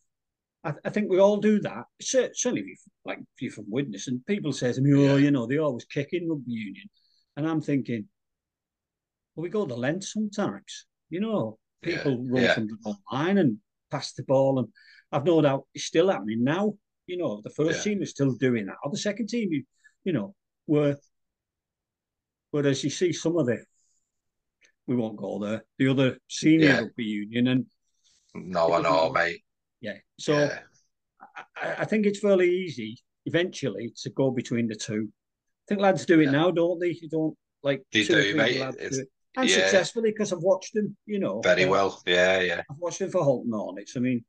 I think we all do that. Certainly, if you're from Widnes, and people say to me, oh, you know, they always kick in rugby union. And I'm thinking, well, we go the length sometimes. You know, people run from the line and pass the ball. And I've no doubt it's still happening now. You know, the first team is still doing that. Or the second team, you know, whereas you see some of the, we won't go there, the other senior rugby union. And no, I know, mate. Yeah. So I think it's fairly easy eventually to go between the two. I think lads do it now, don't they? You don't like they do, mate. Do it. And successfully, because I've watched them, you know. Very well. Yeah. I've watched them for Holton Hornets. I mean,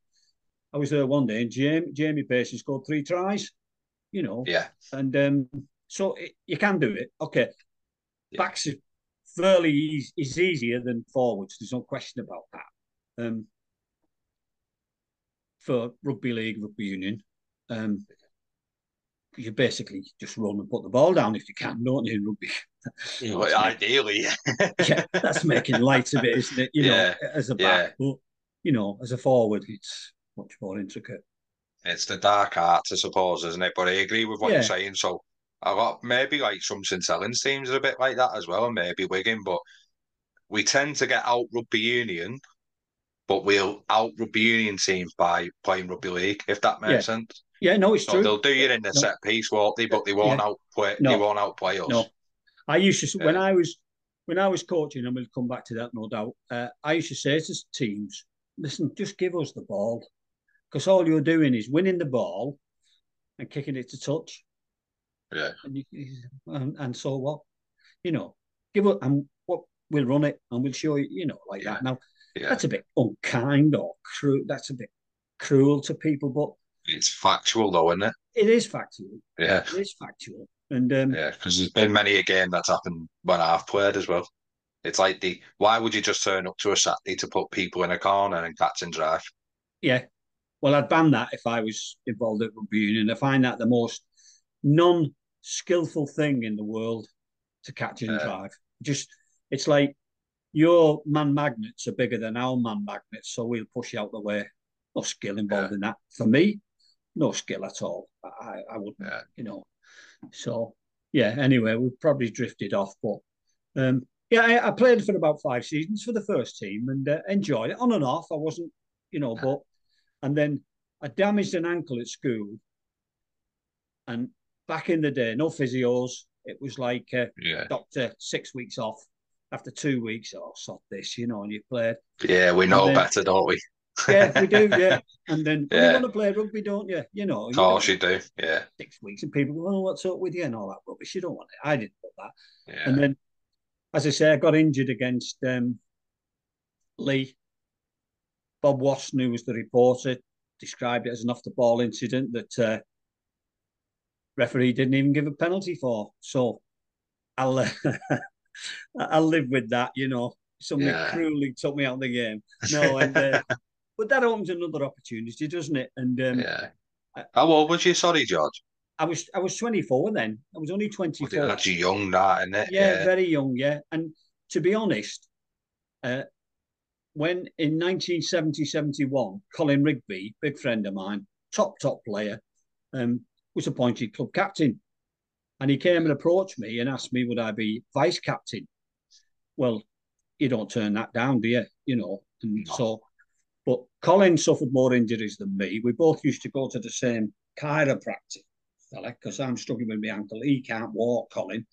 I was there one day and Jamie Pearson scored 3 tries, you know. Yeah. And so you can do it. Okay. Yeah. Backs is fairly easy, it's easier than forwards. There's no question about that. For rugby league, rugby union, you basically just run and put the ball down if you can, don't you? In rugby, ideally, that's making light of it, isn't it? You know, as a back, but you know, as a forward, it's much more intricate. It's the dark arts, I suppose, isn't it? But I agree with what you're saying. So a lot, maybe like some St Helens teams are a bit like that as well, and maybe Wigan, but we tend to get out rugby union. But we'll out rugby union teams by playing rugby league, if that makes sense. Yeah, no, it's true. They'll do you in the set piece, won't they? But they won't outplay. No. They won't outplay us. No, I used to when I was coaching, and we'll come back to that, no doubt. I used to say to teams, "Listen, just give us the ball, because all you're doing is winning the ball and kicking it to touch." Yeah. And so what? You know, give up, and what we'll run it, and we'll show you. You know, like that now. Yeah. That's a bit unkind or cruel. That's a bit cruel to people, but it's factual, though, isn't it? It is factual. Yeah, it is factual. And because there's been many a game that's happened when I've played as well. It's like why would you just turn up to a Saturday to put people in a corner and catch and drive? Yeah, well, I'd ban that if I was involved at rugby union. I find that the most non-skillful thing in the world to catch and drive. Just it's like. Your man magnets are bigger than our man magnets, so we'll push you out the way. No skill involved in that. For me, no skill at all. I wouldn't, you know. So, anyway, we've probably drifted off. But, I played for about 5 seasons for the first team and enjoyed it. On and off, I wasn't, you know, but... And then I damaged an ankle at school. And back in the day, no physios. It was like, doctor, 6 weeks off. After 2 weeks, sod this, you know, and you played. Yeah, we know better, don't we? Yeah, we do, yeah. And then you want to play rugby, don't you? You know. Of course you do, 6 weeks, and people go, oh, what's up with you? And all that rubbish. You don't want it. I didn't want that. Yeah. And then, as I say, I got injured against Lee. Bob Watson, who was the reporter, described it as an off-the-ball incident that referee didn't even give a penalty for. So, I'll live with that, you know. Somebody cruelly took me out of the game. No, and, but that opens another opportunity, doesn't it? And how old was you? Sorry, George. I was 24 then. I was only 24. That's young, that, isn't it? Yeah, very young. Yeah, and to be honest, when in 1970-71, Colin Rigby, big friend of mine, top player, was appointed club captain. And he came and approached me and asked me, would I be vice captain? Well, you don't turn that down, do you? You know, and so, but Colin suffered more injuries than me. We both used to go to the same chiropractic, fella, because I'm struggling with my ankle. He can't walk, Colin.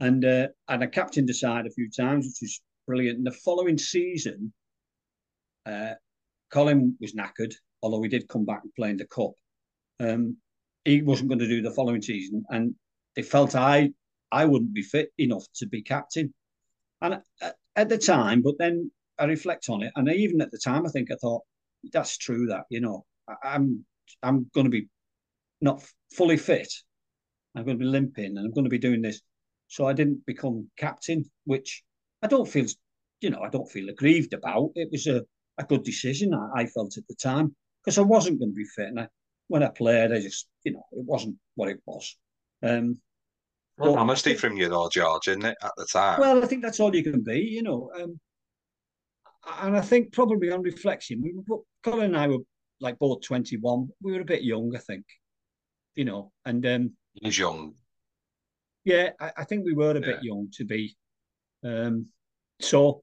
And I captained the side a few times, which was brilliant. And the following season, Colin was knackered, although he did come back and play in the cup. He wasn't going to do the following season, and they felt I wouldn't be fit enough to be captain. And at the time, but then I reflect on it, and even at the time, I think I thought, that's true, that, you know, I'm going to be not fully fit. I'm going to be limping, and I'm going to be doing this. So I didn't become captain, which I don't feel, you know, I don't feel aggrieved about. It was a good decision, I felt at the time, because I wasn't going to be fit. And when I played, I just, you know, it wasn't what it was. Well, honesty from you though, George, isn't it, at the time? Well, I think that's all you can be, you know. And I think probably on reflection, Colin and I were like both 21. We were a bit young, I think, you know. And he was young. Yeah, I think we were a bit young to be so.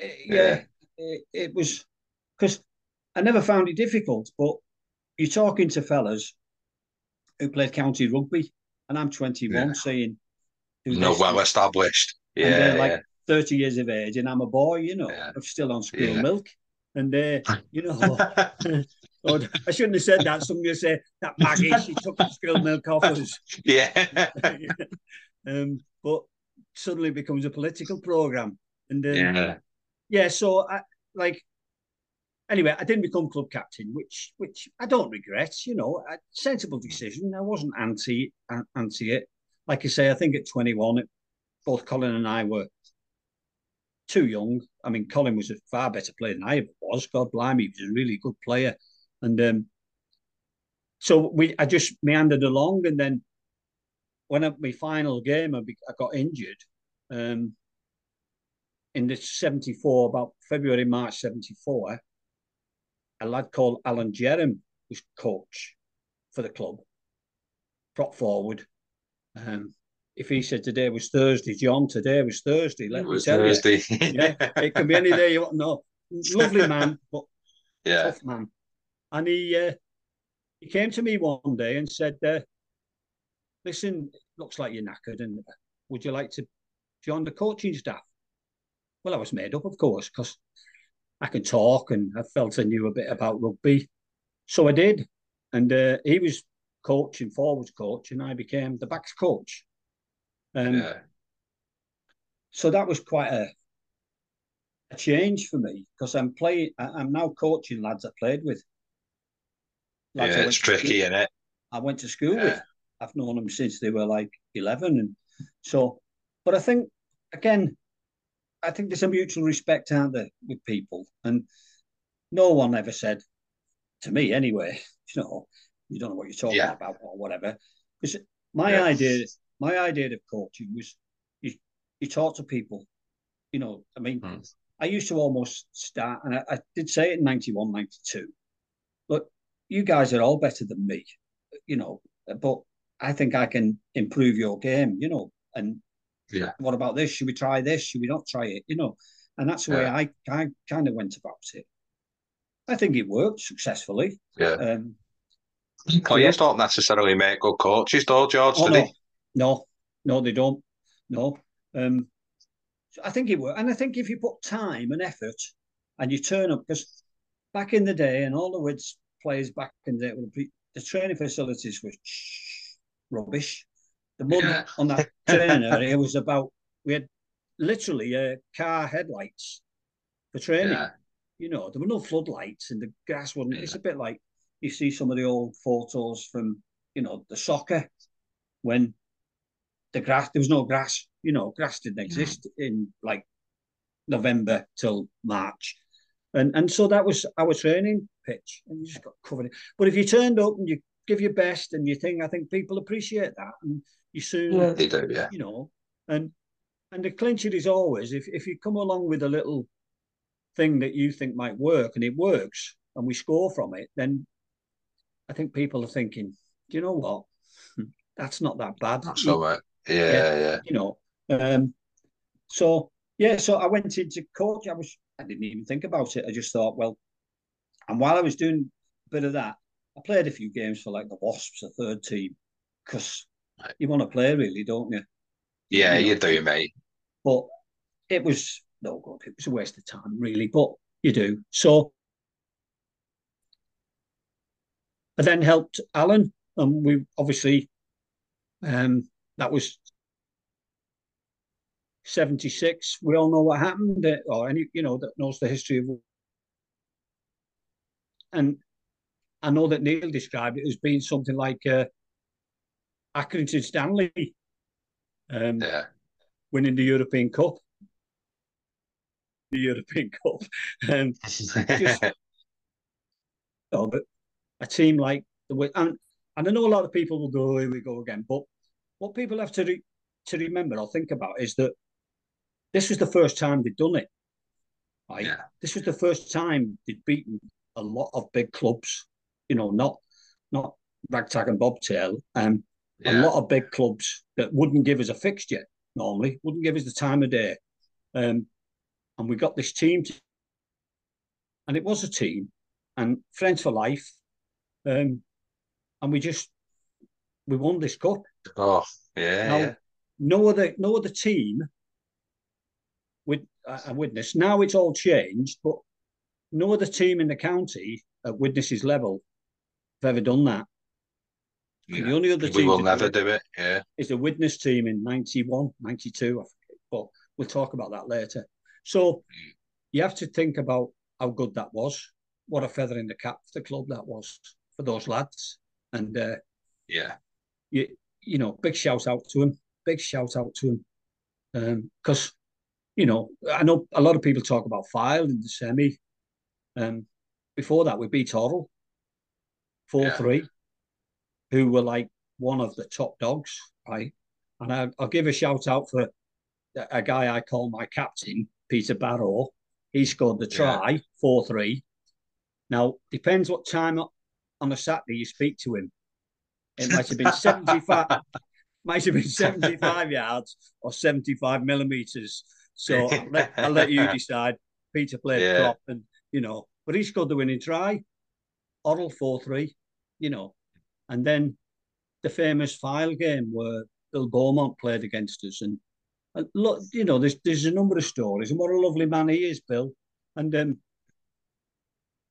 Yeah, it was, because I never found it difficult, but you're talking to fellas who played county rugby, and I'm 21, saying, "No, well established." Yeah, and they're like 30 years of age, and I'm a boy, you know. I'm still on school milk, and you know. Oh, I shouldn't have said that. Somebody say that Maggie, she took the school milk off us. Yeah. But suddenly it becomes a political programme. And so I anyway, I didn't become club captain, which I don't regret, you know. A sensible decision. I wasn't anti it. Like I say, I think at 21, both Colin and I were too young. I mean, Colin was a far better player than I ever was. God blimey, he was a really good player. And so I just meandered along, and then when at my final game, I got injured in the 74, about February, March 74. A lad called Alan Jerram was coach for the club, prop forward. If he said today was Thursday, John, today was Thursday. Let me tell Thursday. You, yeah, it can be any day you want. No, lovely man, but tough man. And he came to me one day and said, "Listen, looks like you're knackered, and would you like to join the coaching staff?" Well, I was made up, of course, because I can talk, and I felt I knew a bit about rugby, so I did. And he was coaching, forwards coach, and I became the backs coach. So that was quite a change for me, because I'm now coaching lads I played with. Lads it's tricky, isn't it? I went to school with. I've known them since they were like 11, and so. But I think again, I think there's a mutual respect, aren't there, with people, and no one ever said to me anyway, you know, you don't know what you're talking about or whatever. Because my idea of coaching was you talk to people, you know. I mean, I used to almost start, and I did say it in 91, 92. Look, you guys are all better than me, you know, but I think I can improve your game, you know. And what about this? Should we try this? Should we not try it? You know, and that's the way I kind of went about it. I think it worked successfully. Yeah. Players don't necessarily make good coaches, though, George, do they? No, they don't. No. So I think it worked. And I think if you put time and effort and you turn up, because back in the day, and all the Wids players back in the day, the training facilities were rubbish. The mud on that training area was about, we had literally car headlights for training. Yeah. You know, there were no floodlights, and the grass wasn't. Yeah. It's a bit like you see some of the old photos from, you know, the soccer, when there was no grass. You know, grass didn't exist in like November till March. And so that was our training pitch, and you just got covered. But if you turned up and you give your best and your thing, I think people appreciate that. And you soon, they do, you know. And the clincher is always, if you come along with a little thing that you think might work, and it works, and we score from it, then I think people are thinking, do you know what? That's not that bad. That's all right. Yeah. You know. So I went into coach. I didn't even think about it. I just thought, well, and while I was doing a bit of that, I played a few games for like the Wasps, the third team, because you want to play, really, don't you? Yeah, you do, mate. But it was no good. It was a waste of time, really. But you do. So I then helped Alan, and we obviously that was 76. We all know what happened, or any that knows the history of. And I know that Neil described it as being something like Accrington Stanley winning the European Cup. The European Cup. But a team like the and I know a lot of people will go, here we go again. But what people have to remember or think about is that this was the first time they'd done it. Right? Yeah. This was the first time they'd beaten a lot of big clubs, not ragtag and bobtail, a lot of big clubs that wouldn't give us a fixture normally, wouldn't give us the time of day, and we got this team, and it was a team, and friends for life, and we won this cup. Oh yeah! Now, yeah. No other team with a witness. Now it's all changed, but. No other team in the county at Widnes' level have ever done that. Yeah. The only other team we will never do it. Yeah, is the Widnes team in 91, 92, I forget. But we'll talk about that later. So you have to think about how good that was. What a feather in the cap for the club that was for those lads. And big shout out to him. Big shout out to him because I know a lot of people talk about Fylde in the semi. Before that, we beat Orrell 4-3, who were like one of the top dogs, right? And I'll give a shout out for a guy I call my captain, Peter Barrow. He scored the try 4-3. Now, depends what time on a Saturday you speak to him. It might have been 75, might have been 75 yards or 75 millimeters. So I'll let you decide. Peter played prop and. But he scored the winning try, Orrell 4-3, and then the famous Fylde game where Bill Beaumont played against us, and look, there's a number of stories, and what a lovely man he is, Bill, and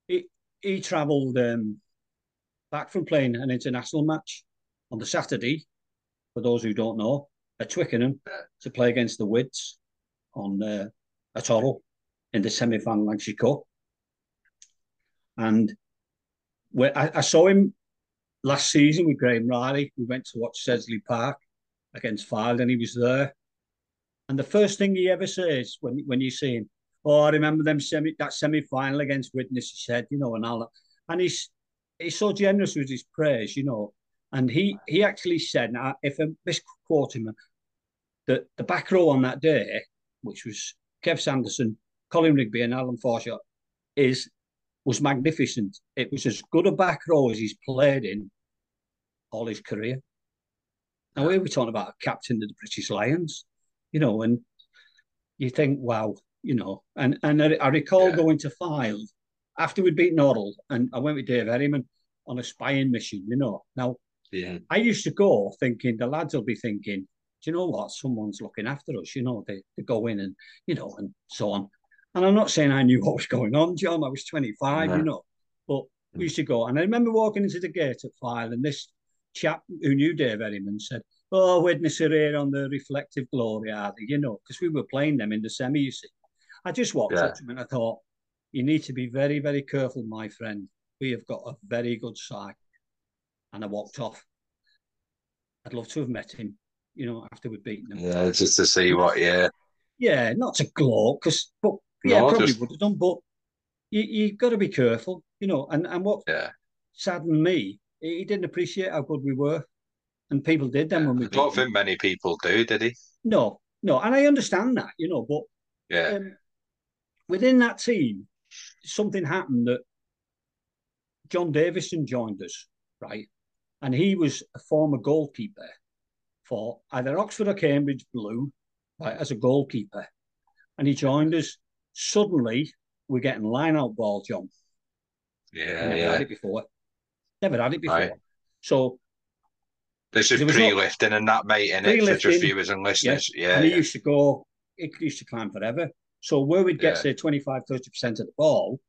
he travelled back from playing an international match on the Saturday, for those who don't know, at Twickenham to play against the Wids at Orrell in the semi-final Lancashire Cup. And I saw him last season with Graham Riley. We went to watch Sedgley Park against Fylde, and he was there. And the first thing he ever says when you see him, oh, I remember that semi-final against Widnes, he said, and all that. And he's so generous with his praise, And he actually said, now, if I misquote him, that the back row on that day, which was Kev Sanderson, Colin Rigby and Alan Forshot, was magnificent. It was as good a back row as he's played in all his career. Now, here we're talking about a captain of the British Lions, and you think, wow, And I recall going to Fylde after we'd beaten Orrell, and I went with Dave Herriman on a spying mission, Now, I used to go thinking, the lads will be thinking, do you know what? Someone's looking after us, They go in and, and so on. And I'm not saying I knew what was going on, John. I was 25, But we used to go. And I remember walking into the gate at Fylde, and this chap who knew Dave Herriman said, oh, Widnes are here on the reflective glory, are they? Because we were playing them in the semi, you see. I just walked up to him and I thought, you need to be very, very careful, my friend. We have got a very good side. And I walked off. I'd love to have met him, after we'd beaten them. Yeah, just to see what, Yeah, not to gloat, but... Yeah, no, probably just... would have done, but you've got to be careful, And what saddened me, he didn't appreciate how good we were, and people did then when we. I don't think many people do, did he? No, and I understand that, But within that team, something happened that John Davison joined us, right, and he was a former goalkeeper for either Oxford or Cambridge Blue, right, as a goalkeeper. And he joined us. Suddenly, we're getting line-out ball, John. Yeah, Never had it before. Right. So This is pre-lifting and that, mate, and it's for just viewers and listeners. Yeah, yeah, and he used to go, it used to climb forever. So where we'd get, say, 25, 30% of the ball,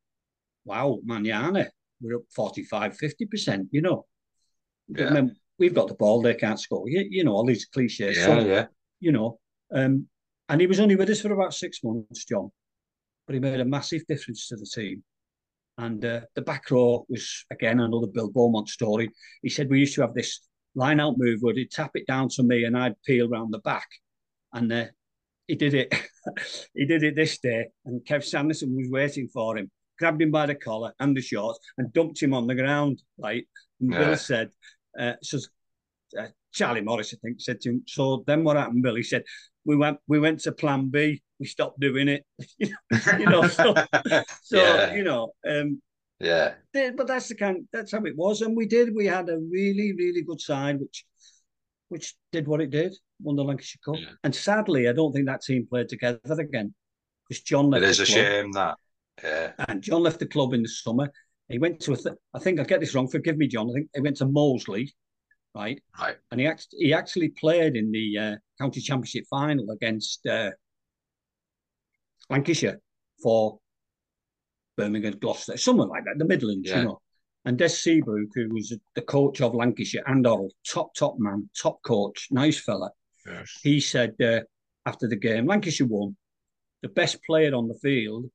wow, manana, we're up 45, 50%, you know. Yeah. I mean, we've got the ball, they can't score. You know, all these cliches. Yeah, so, yeah. You know, and he was only with us for about 6 months, John. But he made a massive difference to the team. And the back row was, again, another Bill Beaumont story. He said we used to have this line-out move where he'd tap it down to me and I'd peel round the back. And he did it. He did it this day. And Kev Sanderson was waiting for him, grabbed him by the collar and the shorts and dumped him on the ground, right? And Bill said, Charlie Morris, I think, said to him, so then what happened, Bill? He said, we went to plan B. We stopped doing it. You know, you know, but that's the kind, that's how it was. And we did, we had a really, really good side, which did what it did, won the Lancashire Cup. Yeah. And sadly, I don't think that team played together again. Because John left the club. It is a shame that. Yeah. And John left the club in the summer. He went to, I think I get this wrong, forgive me, John. I think he went to Moseley, right? Right. And he actually played in the county championship final against Lancashire for Birmingham, Gloucester, somewhere like that, the Midlands, you know. And Des Seabrook, who was the coach of Lancashire and Orrell, top man, top coach, nice fella. Yes. He said after the game, Lancashire won. The best player on the field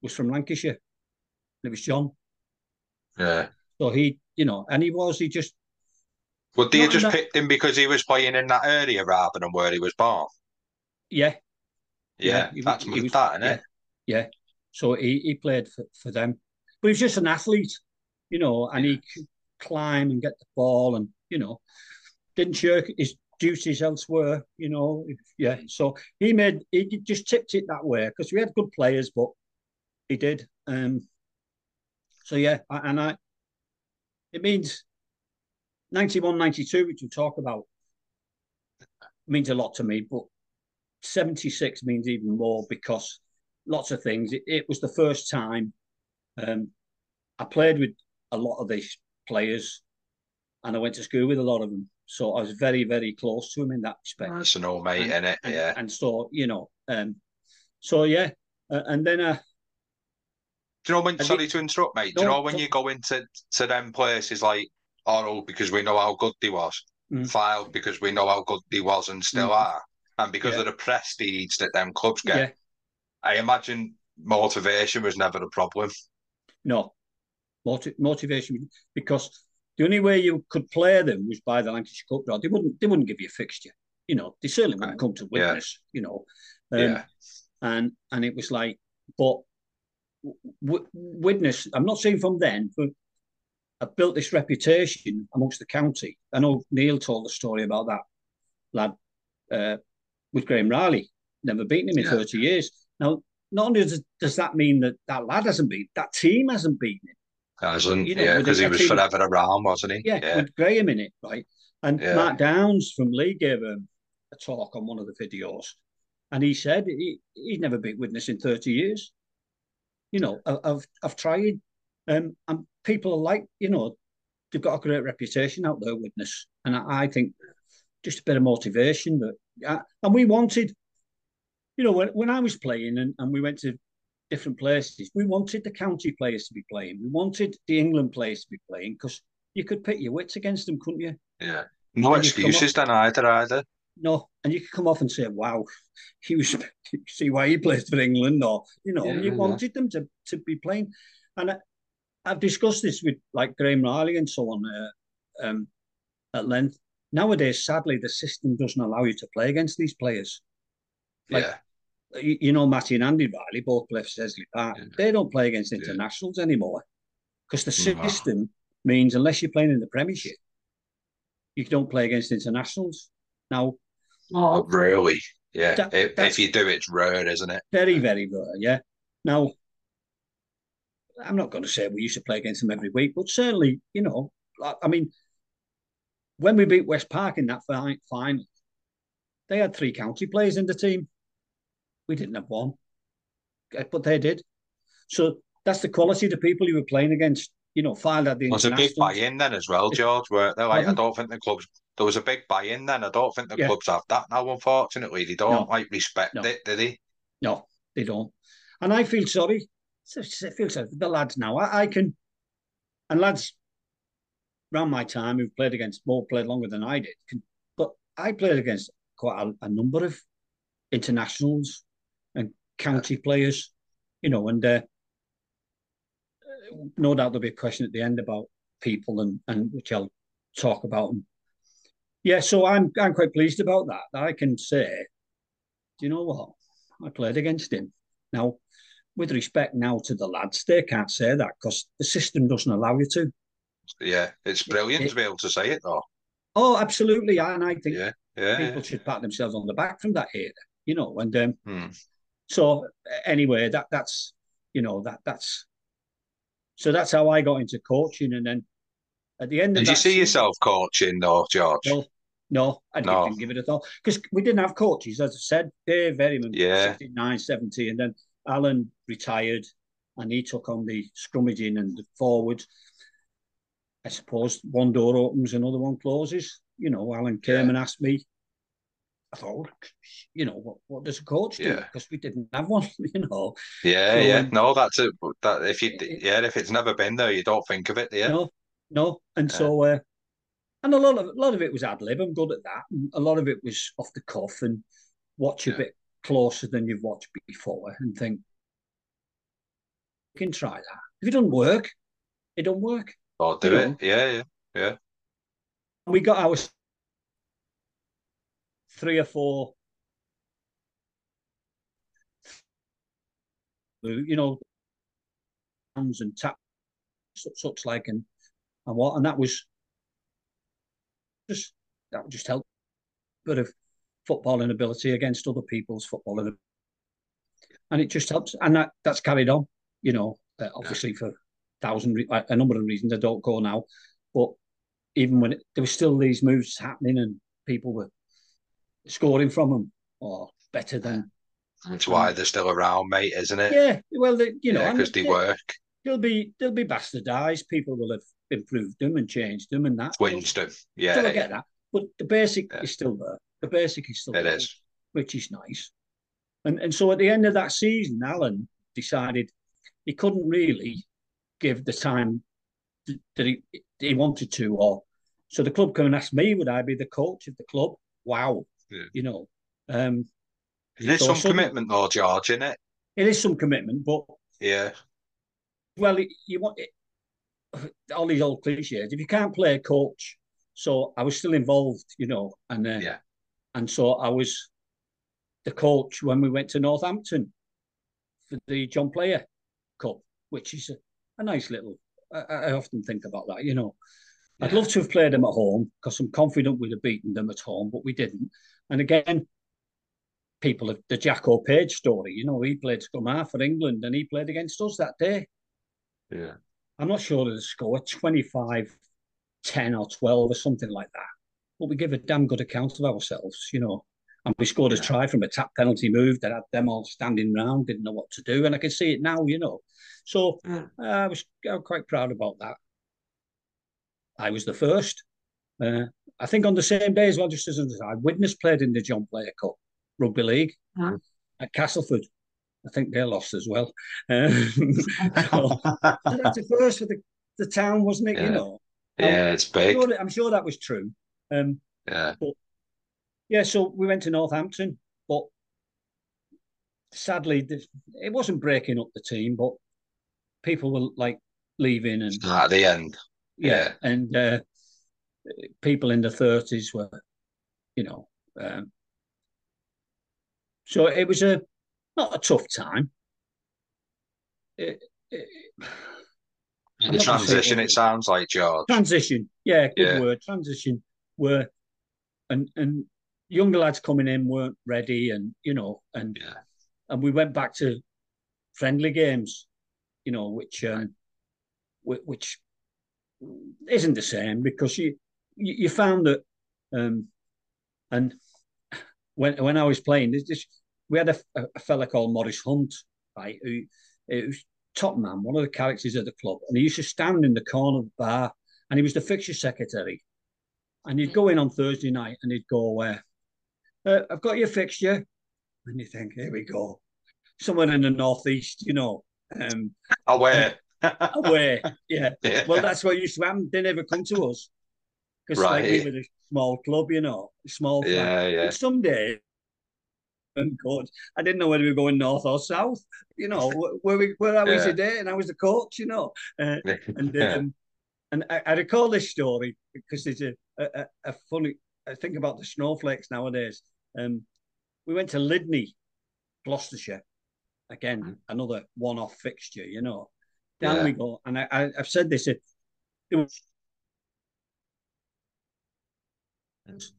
was from Lancashire. It was John. Yeah. So he, you know, and he just... Well, they just picked him because he was playing in that area rather than where he was born. Yeah. Yeah, that's that, isn't it? Yeah. So he played for them. But he was just an athlete, you know, and he could climb and get the ball and, you know, didn't shirk his duties elsewhere, you know. Yeah, so he just tipped it that way because we had good players, but he did. So, yeah, and it means 91, 92, which we'll talk about, means a lot to me, but 76 means even more because lots of things. It was the first time I played with a lot of these players and I went to school with a lot of them. So I was very, very close to them in that respect. That's an old mate, innit? Yeah. And so, you know, so yeah. And then do you know when, sorry to interrupt, mate, do you know when you go into them places like Orrell because we know how good they was, Fylde because we know how good they was and still are, and because of the prestige that them clubs get, I imagine motivation was never a problem. No. Motivation, because the only way you could play them was by the Lancashire Cup draw. They wouldn't give you a fixture. You know, they certainly wouldn't come to Widnes, you know. And it was like, but Widnes, I'm not saying from then, but I built this reputation amongst the county. I know Neil told the story about that lad with Graham Riley, never beaten him in 30 years. Now, not only does that mean that that lad hasn't beaten, that team hasn't beaten him. Hasn't, you know, because he was forever around, wasn't he? Yeah, with Graham in it, right? And Mark Downs from Lee gave him a talk on one of the videos, and he said he'd never beat Widnes in 30 years. You know, I've tried, and people are like, you know, they've got a great reputation out there, Widnes, and I think just a bit of motivation that, and we wanted, you know, when I was playing and we went to different places, we wanted the county players to be playing, we wanted the England players to be playing because you could pick your wits against them, couldn't you? Yeah, no excuses then either. No, and you could come off and say, wow, he was, see why he plays for England, or, you know, you wanted them to be playing. And I've discussed this with like Graham Riley and so on at length. Nowadays, sadly, the system doesn't allow you to play against these players. Like, you know, Matty and Andy Riley both play for Sedgley Park. Yeah. They don't play against internationals anymore because the system means unless you're playing in the Premiership, you don't play against internationals. Now, really? Yeah. If you do, it's rare, isn't it? Very, very rare, yeah. Now, I'm not going to say we used to play against them every week, but certainly, you know, I mean, when we beat West Park in that final, they had 3 county players in the team. We didn't have one, but they did. So that's the quality of the people you were playing against. You know, Fylde had the internationals. There's a big buy-in then as well, George, weren't there? Like, I don't think the club's there was a big buy-in then. I don't think the clubs have that now, unfortunately. They don't respect it, do they? No, they don't. And I feel sorry. I feel sorry for the lads now. I can... And lads around my time who've played against, more played longer than I did, but I played against quite a number of internationals and county players, you know, and no doubt there'll be a question at the end about people and which I'll talk about. And yeah, so I'm quite pleased about that. I can say, do you know what? I played against him. Now, with respect now to the lads, they can't say that because the system doesn't allow you to. Yeah, it's brilliant to be able to say it, though. Oh, absolutely. And I think people should pat themselves on the back from that era, you know. And so anyway, that's, you know, that's... So that's how I got into coaching. And then at the end of that... Did you see yourself coaching, though, George? Well, no, I didn't give it a thought. Because we didn't have coaches, as I said. Dave Herriman, 69, 70. And then Alan retired and he took on the scrummaging and the forwards. I suppose one door opens, another one closes. You know, Alan came and asked me. I thought, you know, what does a coach do? Because we didn't have one, you know. Yeah, so, no, that's it. That if it's never been there, you don't think of it. Yeah, no. And so, and a lot of it was ad lib. I'm good at that. And a lot of it was off the cuff and watch a bit closer than you've watched before and think, you can try that. If it doesn't work, it don't work. Or do it. Yeah. We got our 3 or 4, you know, hands and tap, such like, and what, and that was just, that would just help a bit of footballing ability against other people's footballing, and it just helps, and that's carried on, you know, obviously for a number of reasons. I don't go now, but even when there were still these moves happening and people were scoring from them or better than. That's why they're still around, mate, isn't it? Yeah, well, you know, because they work. They'll be bastardised. People will have improved them and changed them and that. Swinged them, yeah. I get that, but the basic is still there. The basic is still there. It is, which is nice. And so at the end of that season, Alan decided he couldn't really give the time that he wanted to, or so the club came and asked me, would I be the coach of the club? Wow, you know. It is some commitment, though, George, isn't it? It is some commitment, but well, you want it, all these old cliches. If you can't play, coach. So I was still involved, you know, and and so I was the coach when we went to Northampton for the John Player Cup, which is a nice little... I often think about that, you know. Yeah. I'd love to have played them at home because I'm confident we'd have beaten them at home, but we didn't. And again, people have the Jack O'Page story, you know, he played scrum half for England and he played against us that day. Yeah. I'm not sure of the score, 25, 10 or 12 or something like that. But we give a damn good account of ourselves, you know. And we scored a try from a tap penalty move that had them all standing round, didn't know what to do. And I can see it now, you know. So I was quite proud about that. I was the first. I think on the same day as well, just as an aside, Widnes played in the John Player Cup Rugby League at Castleford. I think they lost as well. So that's the first for the town, wasn't it? Yeah. You know. Yeah, it's big. I'm sure that was true. But yeah, so we went to Northampton, but sadly, it wasn't breaking up the team, but people were like leaving. And at the end. Yeah. And people in the 30s were, you know. So it was not a tough time. The transition, it sounds like, George. Transition, yeah, good word. Transition were, and younger lads coming in weren't ready, and you know, and we went back to friendly games, you know, which isn't the same because you found that, and when I was playing, we had a fella called Morris Hunt, right, who was top man, one of the characters of the club, and he used to stand in the corner of the bar, and he was the fixture secretary. And you'd go in on Thursday night and he'd go, I've got your fixture. And you think, here we go. Someone in the northeast, you know. Away. Away, yeah. Yeah. Well, that's what used to happen. They never come to us. Because like, we were a small club, you know. Small club. Yeah, yeah. But someday, God, I didn't know whether we were going north or south. You know, where I was today, and I was the coach, you know. And I recall this story because there's a funny... I think about the snowflakes nowadays. We went to Lydney, Gloucestershire. Again, another one-off fixture, you know. Down we go. And I've said this. It was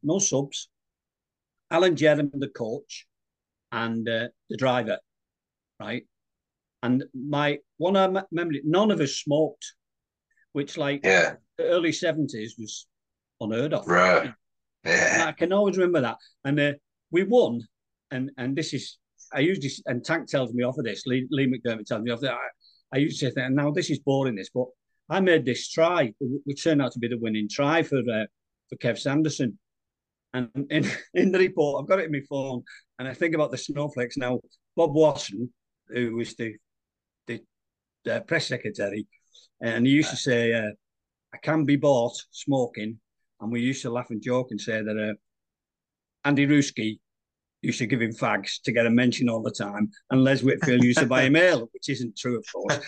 no subs. Alan Jerram, the coach, and the driver, right? And my one memory, none of us smoked, which like the early 70s was unheard of. Right. Yeah. I can always remember that. And we won. And this is, I usually, and Tank tells me off of this, Lee McDermott tells me off that. I used to say, now this is boring, this, but I made this try, which turned out to be the winning try for Kev Sanderson. And in the report, I've got it in my phone, and I think about the snowflakes now. Bob Watson, who was the press secretary, and he used to say, I can be bought smoking. And we used to laugh and joke and say that Andy Ruski used to give him fags to get a mention all the time. And Les Whitfield used to buy him ale, which isn't true, of course.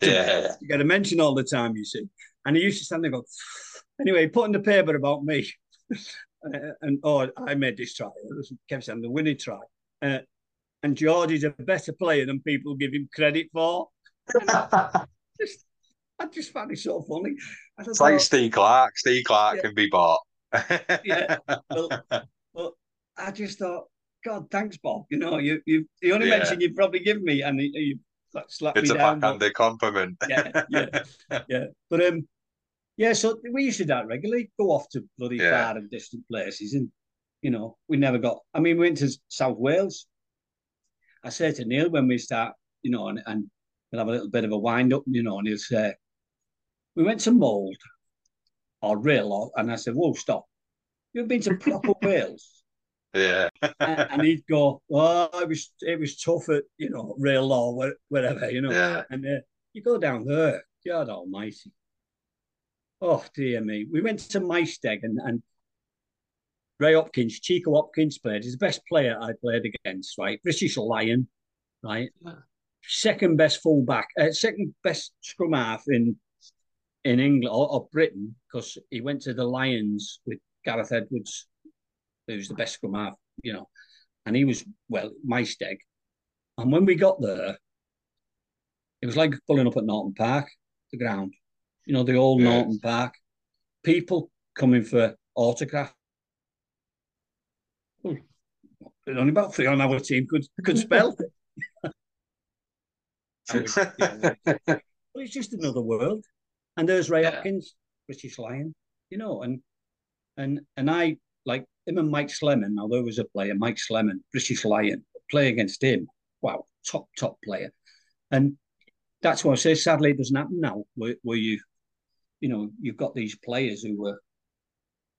To get a mention all the time, you see. And he used to stand there and go, anyway, putting the paper about me. I made this try. Kev Sanderson, the winning try. And George is a better player than people give him credit for. I just found it so funny. It's like Steve Clark. Steve Clark can be bought. Well, I just thought, God, thanks, Bob. You know, you the only mention you'd probably give me, and you slapped me down. It's a backhanded compliment. But so we used to do that regularly. Go off to bloody far and distant places, and you know, we never got. I mean, we went to South Wales. I say to Neil when we start, you know, and we'll have a little bit of a wind up, you know, and he'll say, we went to Mould or Rill, and I said, whoa, stop. You've been to proper Wales. Yeah. And he'd go, oh, it was tough at, you know, Rill or wherever, you know. Yeah. And you go down there, God almighty. Oh, dear me. We went to Maesteg and Ray Hopkins, Chico Hopkins played. He's the best player I played against, right? British Lion, right? Yeah. Second best fullback, second best scrum half in England or Britain, because he went to the Lions with Gareth Edwards, who's the best scrum half, you know, and he was Maesteg. And when we got there, it was like pulling up at Norton Park, the ground, you know, the old Norton Park. People coming for autographs. Only about three on our team could spell. But it's just another world. And there's Ray Hopkins, British Lion, you know, and I like him and Mike Slemen. Now there was a player, Mike Slemen, British Lion, play against him. Wow, top player. And that's what I say, sadly it doesn't happen now, where you've got these players who were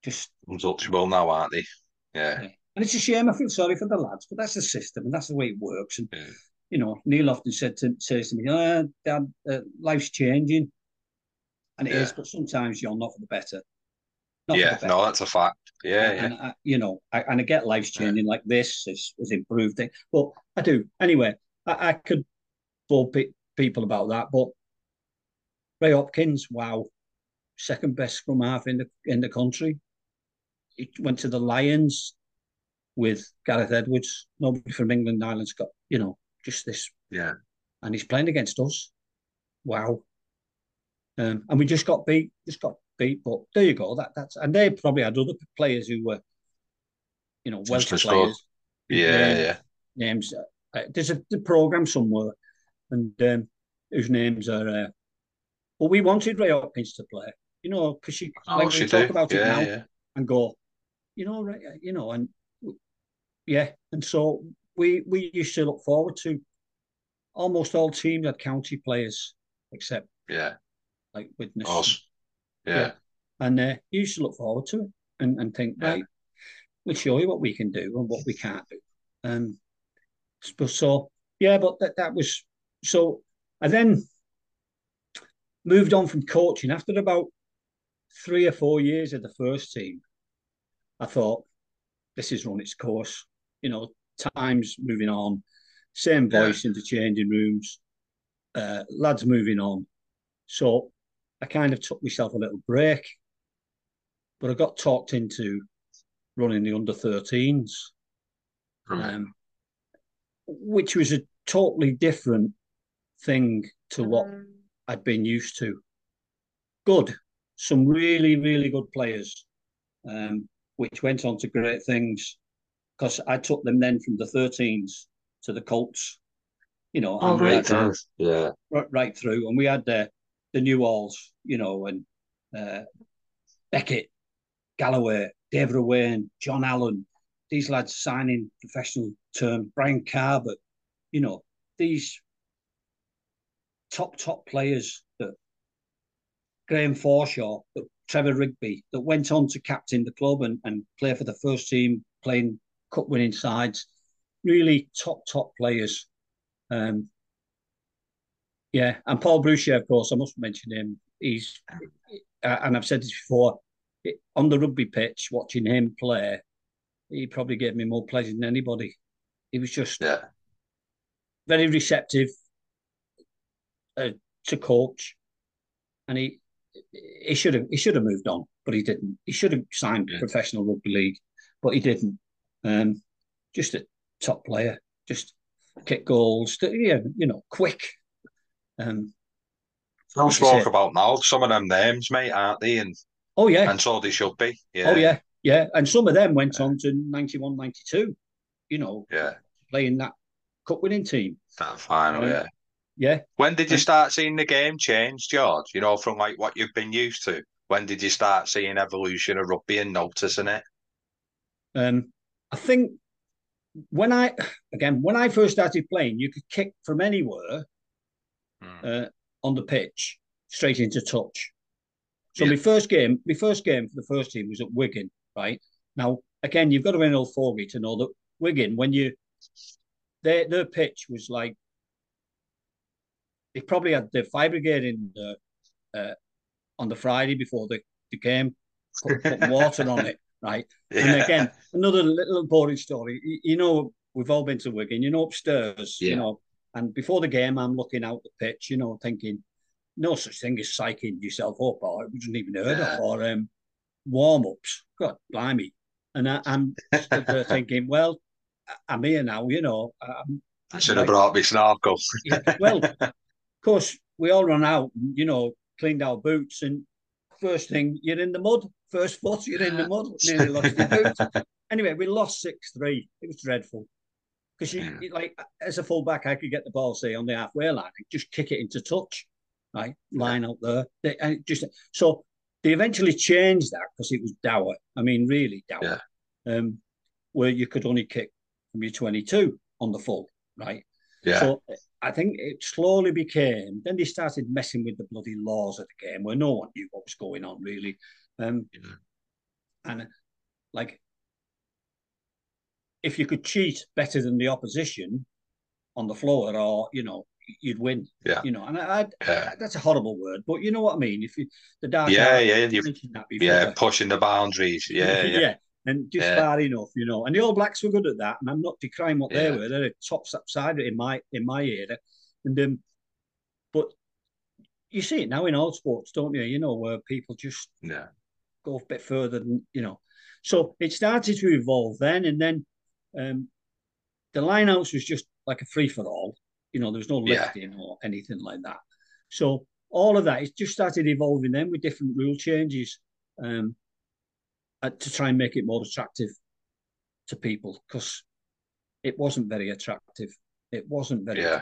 just untouchable now, aren't they? Yeah. And it's a shame. I feel sorry for the lads, but that's the system and that's the way it works. And you know, Neil often says to me, Dad, life's changing. And it is, but sometimes you're not for the better. No, that's a fact. Yeah, and I get life's changing like this has improved it. But I do. Anyway, I could bore people about that. But Ray Hopkins, wow, second best scrum half in the country. He went to the Lions with Gareth Edwards. Nobody from England, Ireland's got, you know. Just this. Yeah. And he's playing against us. Wow. And we just got beat. But there you go. That's and they probably had other players who were, you know, Welsh players. Names. There's a programme somewhere and whose names are... But we wanted Ray Hopkins to play, you know, because we talk about it now and go, you know, right, you know, and and so... We used to look forward to almost all teams had county players, except like Widnes. Awesome. Yeah. And you should look forward to it and think, right, we'll show you what we can do and what we can't do. So, yeah, but that was... So I then moved on from coaching. After about 3 or 4 years of the first team, I thought, this has run its course. You know, time's moving on. Same voice into changing rooms. Lads moving on. So I kind of took myself a little break. But I got talked into running the under-13s, which was a totally different thing to what I'd been used to. Good. Some really, really good players, which went on to great things, because I took them then from the 13s to the Colts, you know. Oh, great times. Yeah. Right through. And we had the new alls, you know, and Beckett, Galloway, David Owain, John Allen, these lads signing professional term, Brian Carver, you know, these top players, that Graham Forshaw, that Trevor Rigby, that went on to captain the club and play for the first team, playing cup-winning sides. Really top players. Yeah, and Paul Bruchier, of course, I must mention him. He's, and I've said this before, on the rugby pitch, watching him play, he probably gave me more pleasure than anybody. He was just very receptive to coach, and he should have moved on, but he didn't. He should have signed professional rugby league, but he didn't. Just a top player, just kick goals. Yeah, you know, quick. I'll talk about now. Some of them names, mate, aren't they? And oh yeah, and so they should be. Yeah. Oh yeah, yeah. And some of them went on to 91, 92. You know, playing that cup-winning team. That final, yeah. When did you start seeing the game change, George? You know, from like what you've been used to. When did you start seeing evolution of rugby and noticing it? I think when I first started playing, you could kick from anywhere on the pitch straight into touch. So my first game for the first team was at Wigan. Right now, again, you've got to be an old fogey to know that Wigan, when you their pitch was like. They probably had the fire brigade in the, on the Friday before the game, put water on it, right? Yeah. And again, another little boring story. You know, we've all been to Wigan, you know, upstairs, you know, and before the game, I'm looking out the pitch, you know, thinking, no such thing as psyching yourself up, or it wasn't even heard of, or warm-ups. God, blimey. And I'm thinking, well, I'm here now, you know. I should have brought me snorkel. Well... Of course, we all ran out, and, you know, cleaned our boots, and first thing, you're in the mud. First foot, you're in the mud. Nearly lost your boots. Anyway, we lost 6-3. It was dreadful. Because, like, as a fullback, I could get the ball, say, on the halfway line, and just kick it into touch, right? Line out there. So they eventually changed that, because it was dour. I mean, really dour. Yeah. Where you could only kick from your 22 on the full, right? Yeah. So I think it slowly became, then they started messing with the bloody laws of the game where no one knew what was going on, really. And, like, if you could cheat better than the opposition on the floor, or, you know, you'd win. Yeah. You know, and I that's a horrible word, but you know what I mean? If you, the dark art, you're that before, pushing the boundaries. Yeah. And just far enough, you know. And the All Blacks were good at that. And I'm not decrying what they were. They're a top side in my era. And but you see it now in all sports, don't you? You know, where people just go a bit further than, you know. So it started to evolve then. And then the lineouts was just like a free-for-all. You know, there was no lifting or anything like that. So all of that, it just started evolving then with different rule changes. To try and make it more attractive to people, because it wasn't very attractive. It wasn't very... Yeah.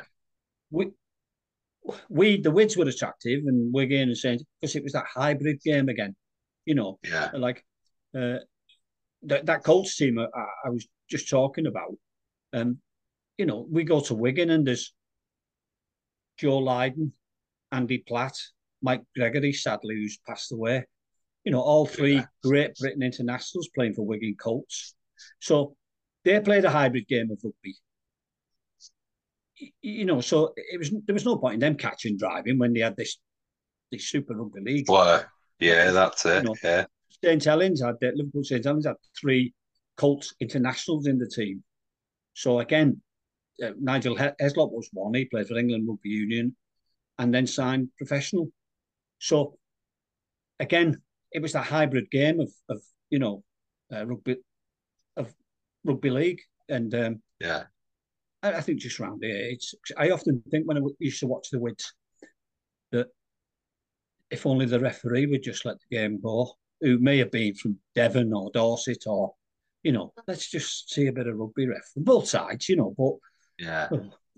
The Wids were attractive, and Wigan and Saints, because it was that hybrid game again, you know. Yeah. Like, that Colts team I was just talking about, you know, we go to Wigan and there's Joe Lydon, Andy Platt, Mike Gregory, sadly, who's passed away, you know, all three Great Britain internationals playing for Wigan Colts. So they played a hybrid game of rugby. You know, so it was there was no point in them catching driving when they had this Super Rugby League. Well, yeah, that's it. You know, yeah. Liverpool St Helens had three Colts internationals in the team. So again, Nigel Heslop was one. He played for England Rugby Union and then signed professional. So again, it was that hybrid game of you know, rugby league. And yeah, I think just around here, I often think when I used to watch the Wids that if only the referee would just let the game go, who may have been from Devon or Dorset or, you know, let's just see a bit of rugby ref from both sides, you know, but yeah,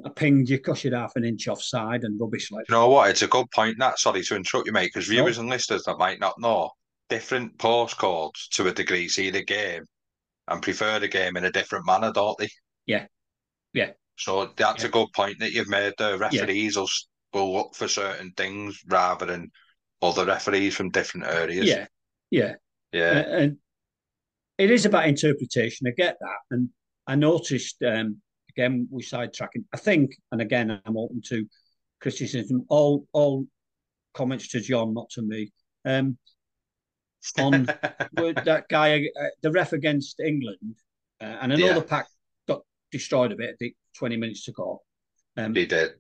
I pinged you because you're half an inch offside and rubbish like that. You know what, it's a good point, Nat, sorry to interrupt you, mate, because viewers and listeners that might not know, different postcodes to a degree see the game and prefer the game in a different manner, don't they? Yeah, yeah. So that's a good point that you've made. The referees will look for certain things rather than other referees from different areas. Yeah, yeah. Yeah. And it is about interpretation, I get that. And I noticed, again, we're sidetracking, I think, and again, I'm open to criticism, all comments to John, not to me, on that guy, the ref against England, and I know the pack got destroyed a bit, I think, 20 minutes to go. He did.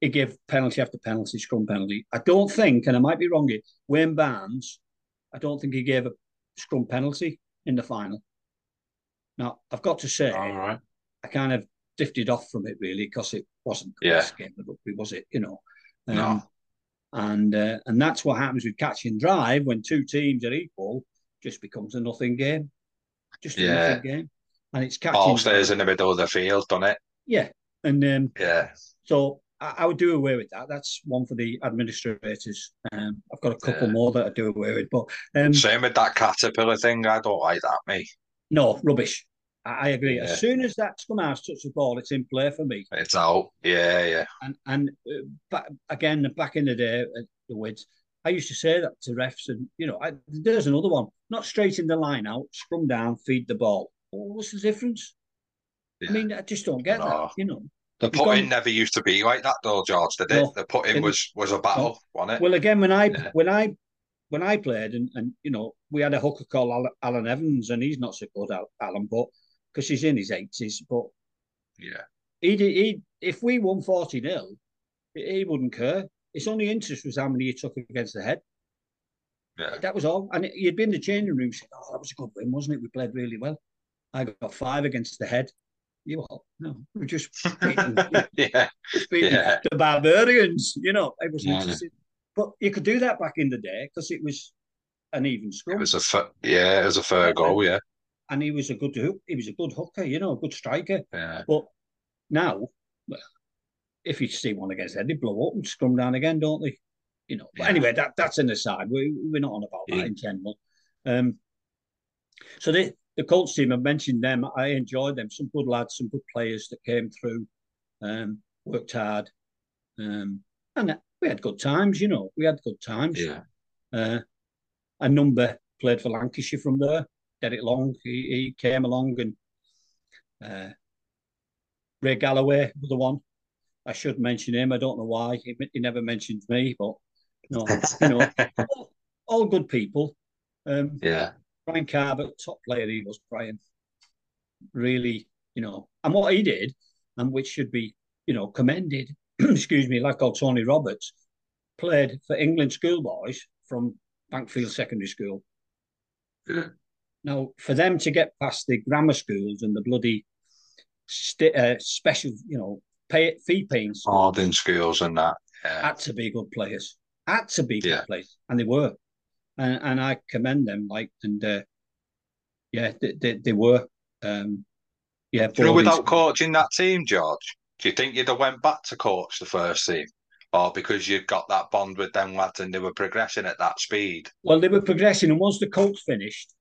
He gave penalty after penalty, scrum penalty. I don't think, and I might be wrong here, Wayne Barnes, I don't think he gave a scrum penalty in the final. Now, I've got to say, all right, I kind of drifted off from it, really, because it wasn't the best game of rugby, was it? You know, no. And that's what happens with catch and drive. When two teams are equal, it just becomes a nothing game. Just a nothing game. And it's catching. All stays in the middle of the field, doesn't it? Yeah. And so I would do away with that. That's one for the administrators. I've got a couple more that I do away with. But same with that caterpillar thing. I don't like that, me. No, rubbish. I agree. Yeah. As soon as that scrum half touches the ball, it's in play for me. It's out. Yeah, yeah. And back, again, back in the day, the Wids, I used to say that to refs, and you know, there's another one. Not straight in the line out, scrum down, feed the ball. Oh, what's the difference? Yeah. I mean, I just don't get that. You know, the putting never used to be like that, though, George. Did it? No, the putting was a battle, wasn't it? Well, again, when I played, and you know, we had a hooker called Alan Evans, and he's not so good, Alan, but. Because he's in his 80s, but he if we won 40-0, he wouldn't care. His only interest was how many he took against the head. Yeah, that was all. And he'd be in the changing room saying, "Oh, that was a good win, wasn't it? We played really well. I got 5 against the head." You all know, we're just beating, the barbarians. You know, it was interesting. But you could do that back in the day because it was an even scrum. It was a fair goal. Yeah. And he was a good hooker, you know, a good striker. Yeah. But now, if you see one against them, they blow up and scrum down again, don't they? You know. But anyway, that's an aside. We're not on about that in general. So the Colts team, I mentioned them. I enjoyed them. Some good lads, some good players that came through, worked hard, and we had good times. You know, we had good times. Yeah. A number played for Lancashire from there. Derek Long, he came along, and Ray Galloway was the one. I should mention him. I don't know why. He never mentioned me, but no, you know, all good people. Brian Carver, top player he was, Brian. Really, you know, and what he did, and which should be, you know, commended, excuse me, like old Tony Roberts, played for England schoolboys from Bankfield Secondary School. Yeah. Now, for them to get past the grammar schools and the bloody special, you know, fee-paying schools. Harding schools and that. Yeah. Had to be good players. Had to be good players. And they were. And I commend them, like, and, they were. You know, without coaching that team, George, do you think you'd have went back to coach the first team? Or because you've got that bond with them lads and they were progressing at that speed? Well, they were progressing. And once the Colts finished,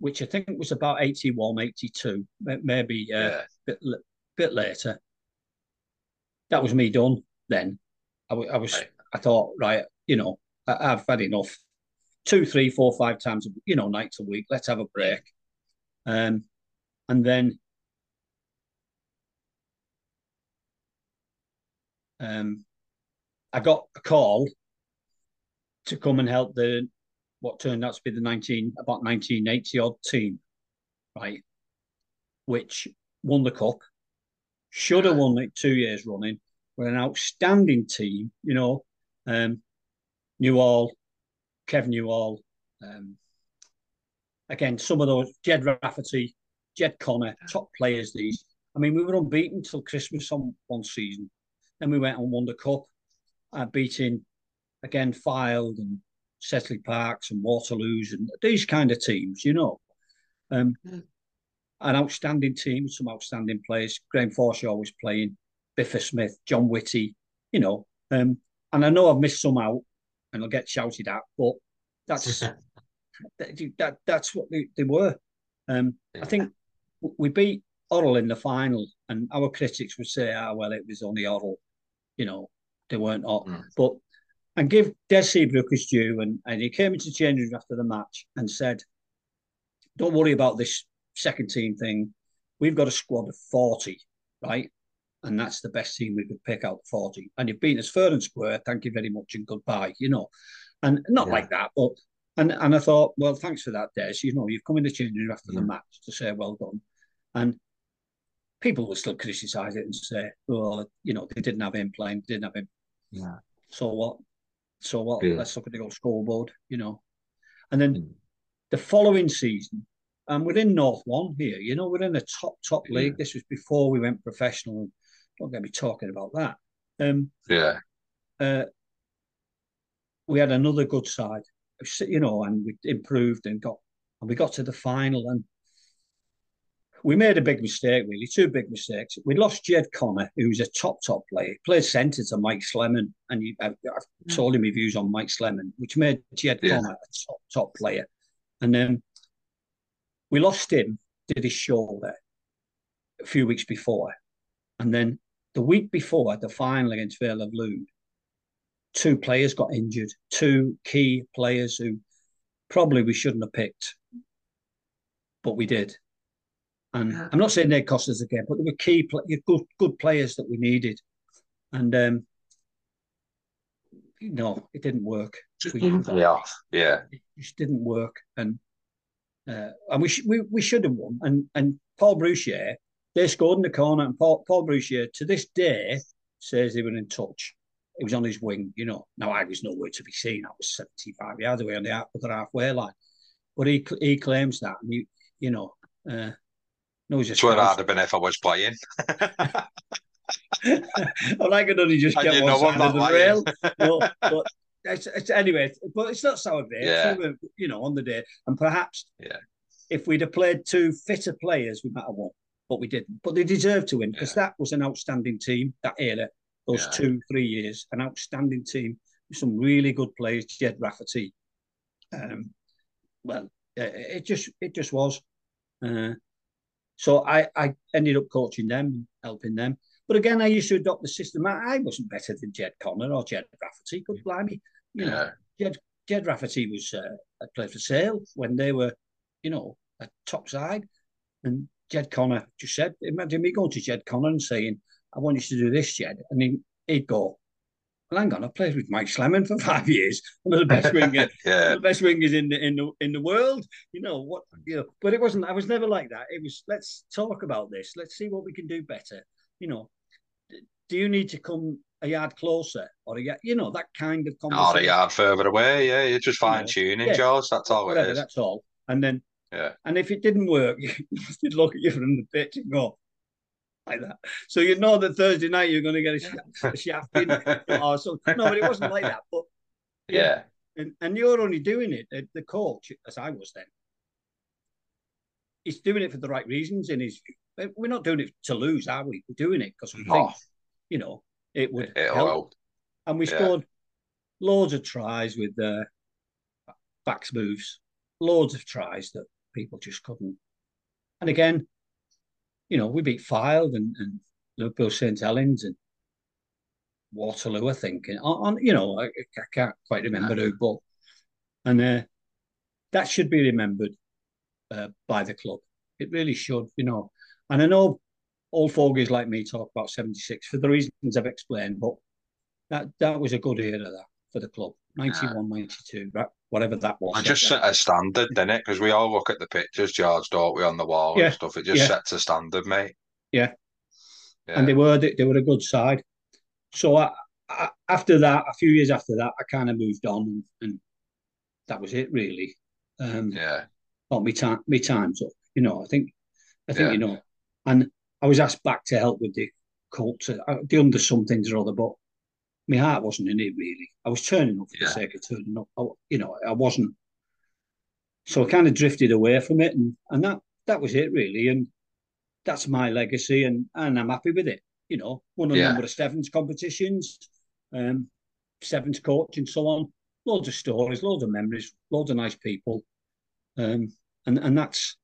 which I think was about 81, 82, maybe a bit later. That was me done then. I was. Right. I thought, right, you know, I've had enough. two, three, four, five times, you know, nights a week. Let's have a break. And then I got a call to come and help the what turned out to be the about 1980 odd team, right, which won the cup, should have won it 2 years running. We're an outstanding team, you know. Newall, Kev Newall, again, some of those, Jed Rafferty, Jed Connor, top players these. I mean, we were unbeaten till Christmas on one season. Then we went and won the cup, beating, again, Fylde and Sedgley Parks and Waterloos and these kind of teams, you know. An outstanding team, some outstanding players. Graham Forshaw was playing, Biffa Smith, John Whitty, you know. And I know I've missed some out and I'll get shouted at, but that's that's what they were. I think we beat Orrell in the final, and our critics would say, ah, well, it was only Orrell, you know, they weren't up. But, and give Des Seabrook his due, and he came into the change room after the match and said, don't worry about this second team thing. We've got a squad of 40, right? And that's the best team we could pick out, 40. And you've beaten us fair and square, thank you very much and goodbye, you know. And not like that, but... And I thought, well, thanks for that, Des. You know, you've come in the change room after the match to say, well done. And people will still criticise it and say, well, you know, they didn't have him playing, they didn't have him. Yeah. So what? So what? Yeah. Let's look at the old scoreboard, you know. And then the following season, and we're in North One here, you know, we're in the top league. This was before we went professional. Don't get me talking about that. We had another good side, you know, and we improved and we got to the final, and we made a big mistake, really, two big mistakes. We lost Jed Connor, who was a top player. He played centre to Mike Slemen, and I've told him my views on Mike Slemen, which made Jed Connor a top player. And then we lost him, did his shoulder a few weeks before. And then the week before the final against Vale of Lune, two players got injured, two key players who probably we shouldn't have picked, but we did. And I'm not saying they cost us again, but they were key, good players that we needed. And, no, it didn't work. It just didn't work. And we should have won. And Paul Bruchier, they scored in the corner, and Paul Bruchier, to this day, says they were in touch. It was on his wing, you know. Now, I was nowhere to be seen. I was 75 yards away on the other halfway line. But he claims that. And you know, no, he's just... That's where I'd have been if I was playing. Well, I could only just get one side of the rail. No, but anyway, but it's not sour day. Yeah. So you know, on the day. And perhaps if we'd have played two fitter players, we might have won. But we didn't. But they deserved to win, because that was an outstanding team, that era. Those 2-3 years, an outstanding team with some really good players. Jed Rafferty, it just was. So I ended up coaching them, helping them. But again, I used to adopt the system. I wasn't better than Jed Connor or Jed Rafferty. Good blimey, you know. Jed Rafferty was played for Sale when they were, you know, a top side, and Jed Connor just said, imagine me going to Jed Connor and saying, I want you to do this, Jed. And he'd go, well, hang on, I've played with Mike Slemen for 5 years. One of the best wingers, in the world. You know what? You know, but it wasn't. I was never like that. It was, let's talk about this. Let's see what we can do better. You know, do you need to come a yard closer, or you know, that kind of conversation? Or a yard further away. Yeah, you're just fine tuning, George. That's all it is. That's all. And then, and if it didn't work, you'd look at you from the pitch and go, like that. So you know that Thursday night you're going to get a shaft in or something. No, but it wasn't like that. But and you're only doing it, the coach, as I was then, he's doing it for the right reasons in his view. We're not doing it to lose, are we? We're doing it because we think, you know, it would help. And we scored loads of tries with backs moves, loads of tries that people just couldn't. And again, you know, we beat Fylde and Liverpool St Helens and Waterloo, I think. And, you know, I can't quite remember who, but... And that should be remembered by the club. It really should, you know. And I know old fogies like me talk about 76 for the reasons I've explained, but that was a good era, that, for the club. 91, 92, whatever that was. And just set a standard, didn't it? Because we all look at the pictures, George, don't we, on the wall and stuff. It just sets a standard, mate. Yeah. And they were a good side. So I, after that, a few years after that, I kind of moved on, and that was it, really. But my time's up. You know, I think you know. And I was asked back to help with the culture, the under somethings or other, but my heart wasn't in it, really. I was turning up for the sake of turning up. I wasn't. So I kind of drifted away from it, and that was it, really. And that's my legacy, and I'm happy with it. You know, won a number of sevens competitions, sevens coach and so on. Loads of stories, loads of memories, loads of nice people. And that's...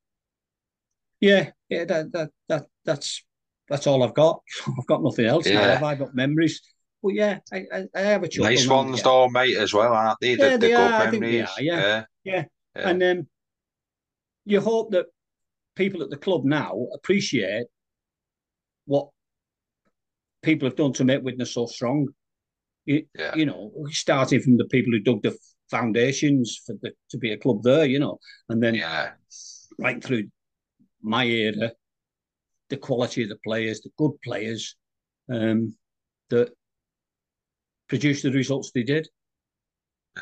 that's all I've got. I've got nothing else. Yeah. I've got memories. But I have a chuckle. Nice ones though, mate, as well, aren't they? Yeah, they are. I think they are, yeah. And you hope that people at the club now appreciate what people have done to make Widnes so strong. You know, starting from the people who dug the foundations for to be a club there, you know, and then right through my era, the quality of the players, the good players that produced the results they did.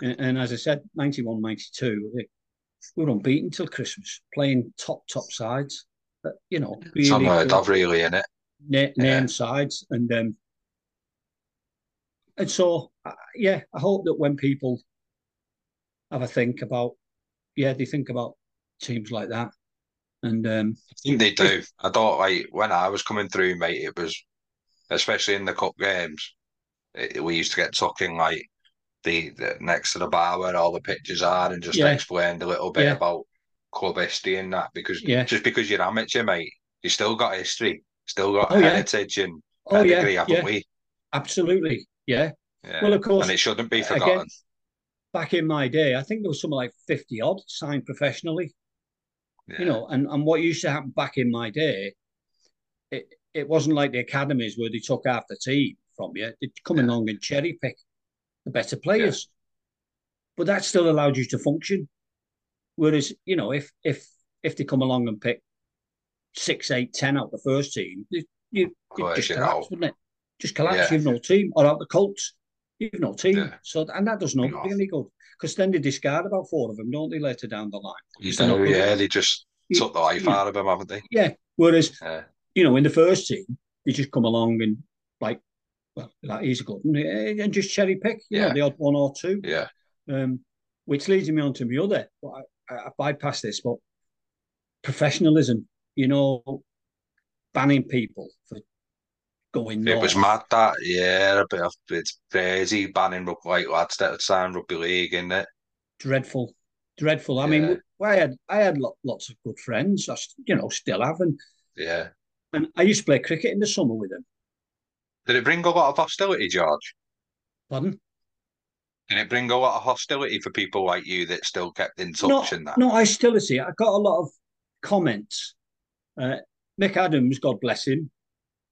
And as I said, 91, 92, we were unbeaten till Christmas, playing top sides. But, you know, really, some word of really in it. Name sides. And so, I hope that when people have a think about, they think about teams like that. And I think they do. I don't like when I was coming through, mate. It was especially in the cup games. We used to get talking like the next to the bar where all the pictures are, and just explained a little bit about club history and that. Because just because you're amateur, mate, you still got history, still got heritage and pedigree, haven't we? Absolutely, Well, of course, and it shouldn't be forgotten. Again, back in my day, I think there was something like 50 odd signed professionally. You know, and what used to happen back in my day, it wasn't like the academies where they took half the team from you. They'd come along and cherry pick the better players. But that still allowed you to function. Whereas, you know, if they come along and pick 6, 8, 10 out the first team, you just collapse, wouldn't it? Just collapse, you've no team. Or out the Colts, you've no team. Yeah. So that doesn't look really good. Because then they discard about 4 of them, don't they, later down the line? They just took the life out of them, haven't they? Yeah, whereas, you know, in the first team, they just come along and, like, well, that is good, and just cherry pick, you know, the odd one or two. Yeah. Which leads me on to my other, but I bypassed this, but professionalism, you know, banning people for going north. It was mad that, it's crazy banning like lads that had signed rugby league, isn't it? Dreadful. I mean, I had lots of good friends. I, you know, still have, and I used to play cricket in the summer with them. Did it bring a lot of hostility, George? Pardon? Did it bring a lot of hostility for people like you that still kept in touch and that? No, I got a lot of comments. Mick Adams, God bless him.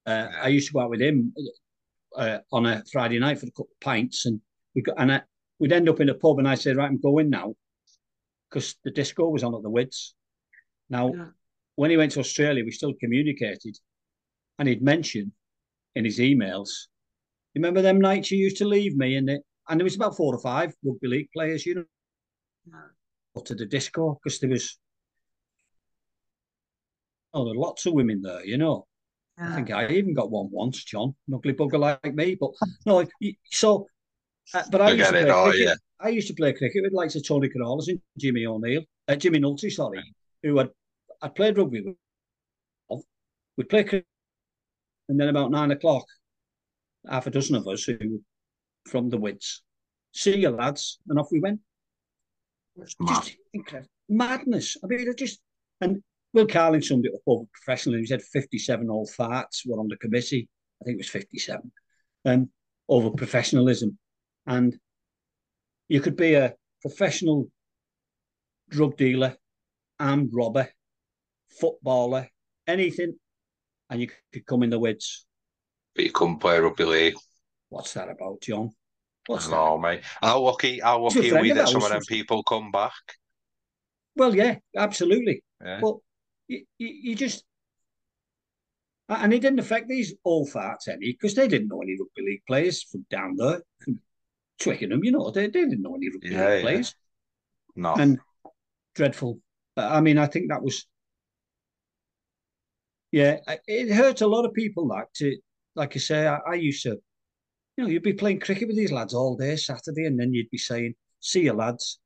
I used to go out with him on a Friday night for a couple of pints, and we'd end up in a pub, and I said, "Right, I'm going now," because the disco was on at the Wids. Now, when he went to Australia, we still communicated, and he'd mentioned in his emails, "You remember them nights you used to leave me?" And there was about 4 or 5 rugby league players, you know, to the disco, because there was there were lots of women there, you know. I think I even got one once, John, an ugly bugger like me. But no, so. But I used to play cricket with likes of Tony Corrales and Jimmy Nulty, who I played rugby with. We'd play cricket, and then about 9 o'clock, half a dozen of us who were from the Wids, "See you lads," and off we went. It's just incredible madness. I mean, Will Carling summed it up over professionally. He said 57 old farts were on the committee. I think it was 57. Over professionalism. And you could be a professional drug dealer, armed robber, footballer, anything, and you could come in the Wids. But you couldn't play rugby league. What's that about, John? What's that? No, mate. How lucky are we that some of them people come back? Well, yeah, absolutely. Yeah. But you just... And it didn't affect these old farts any, because they didn't know any rugby league players from down there, from Twickenham, you know. They didn't know any rugby league players. No. And dreadful. I mean, I think that was... Yeah, it hurt a lot of people, like I say, I used to... You know, you'd be playing cricket with these lads all day Saturday, and then you'd be saying, see you, lads.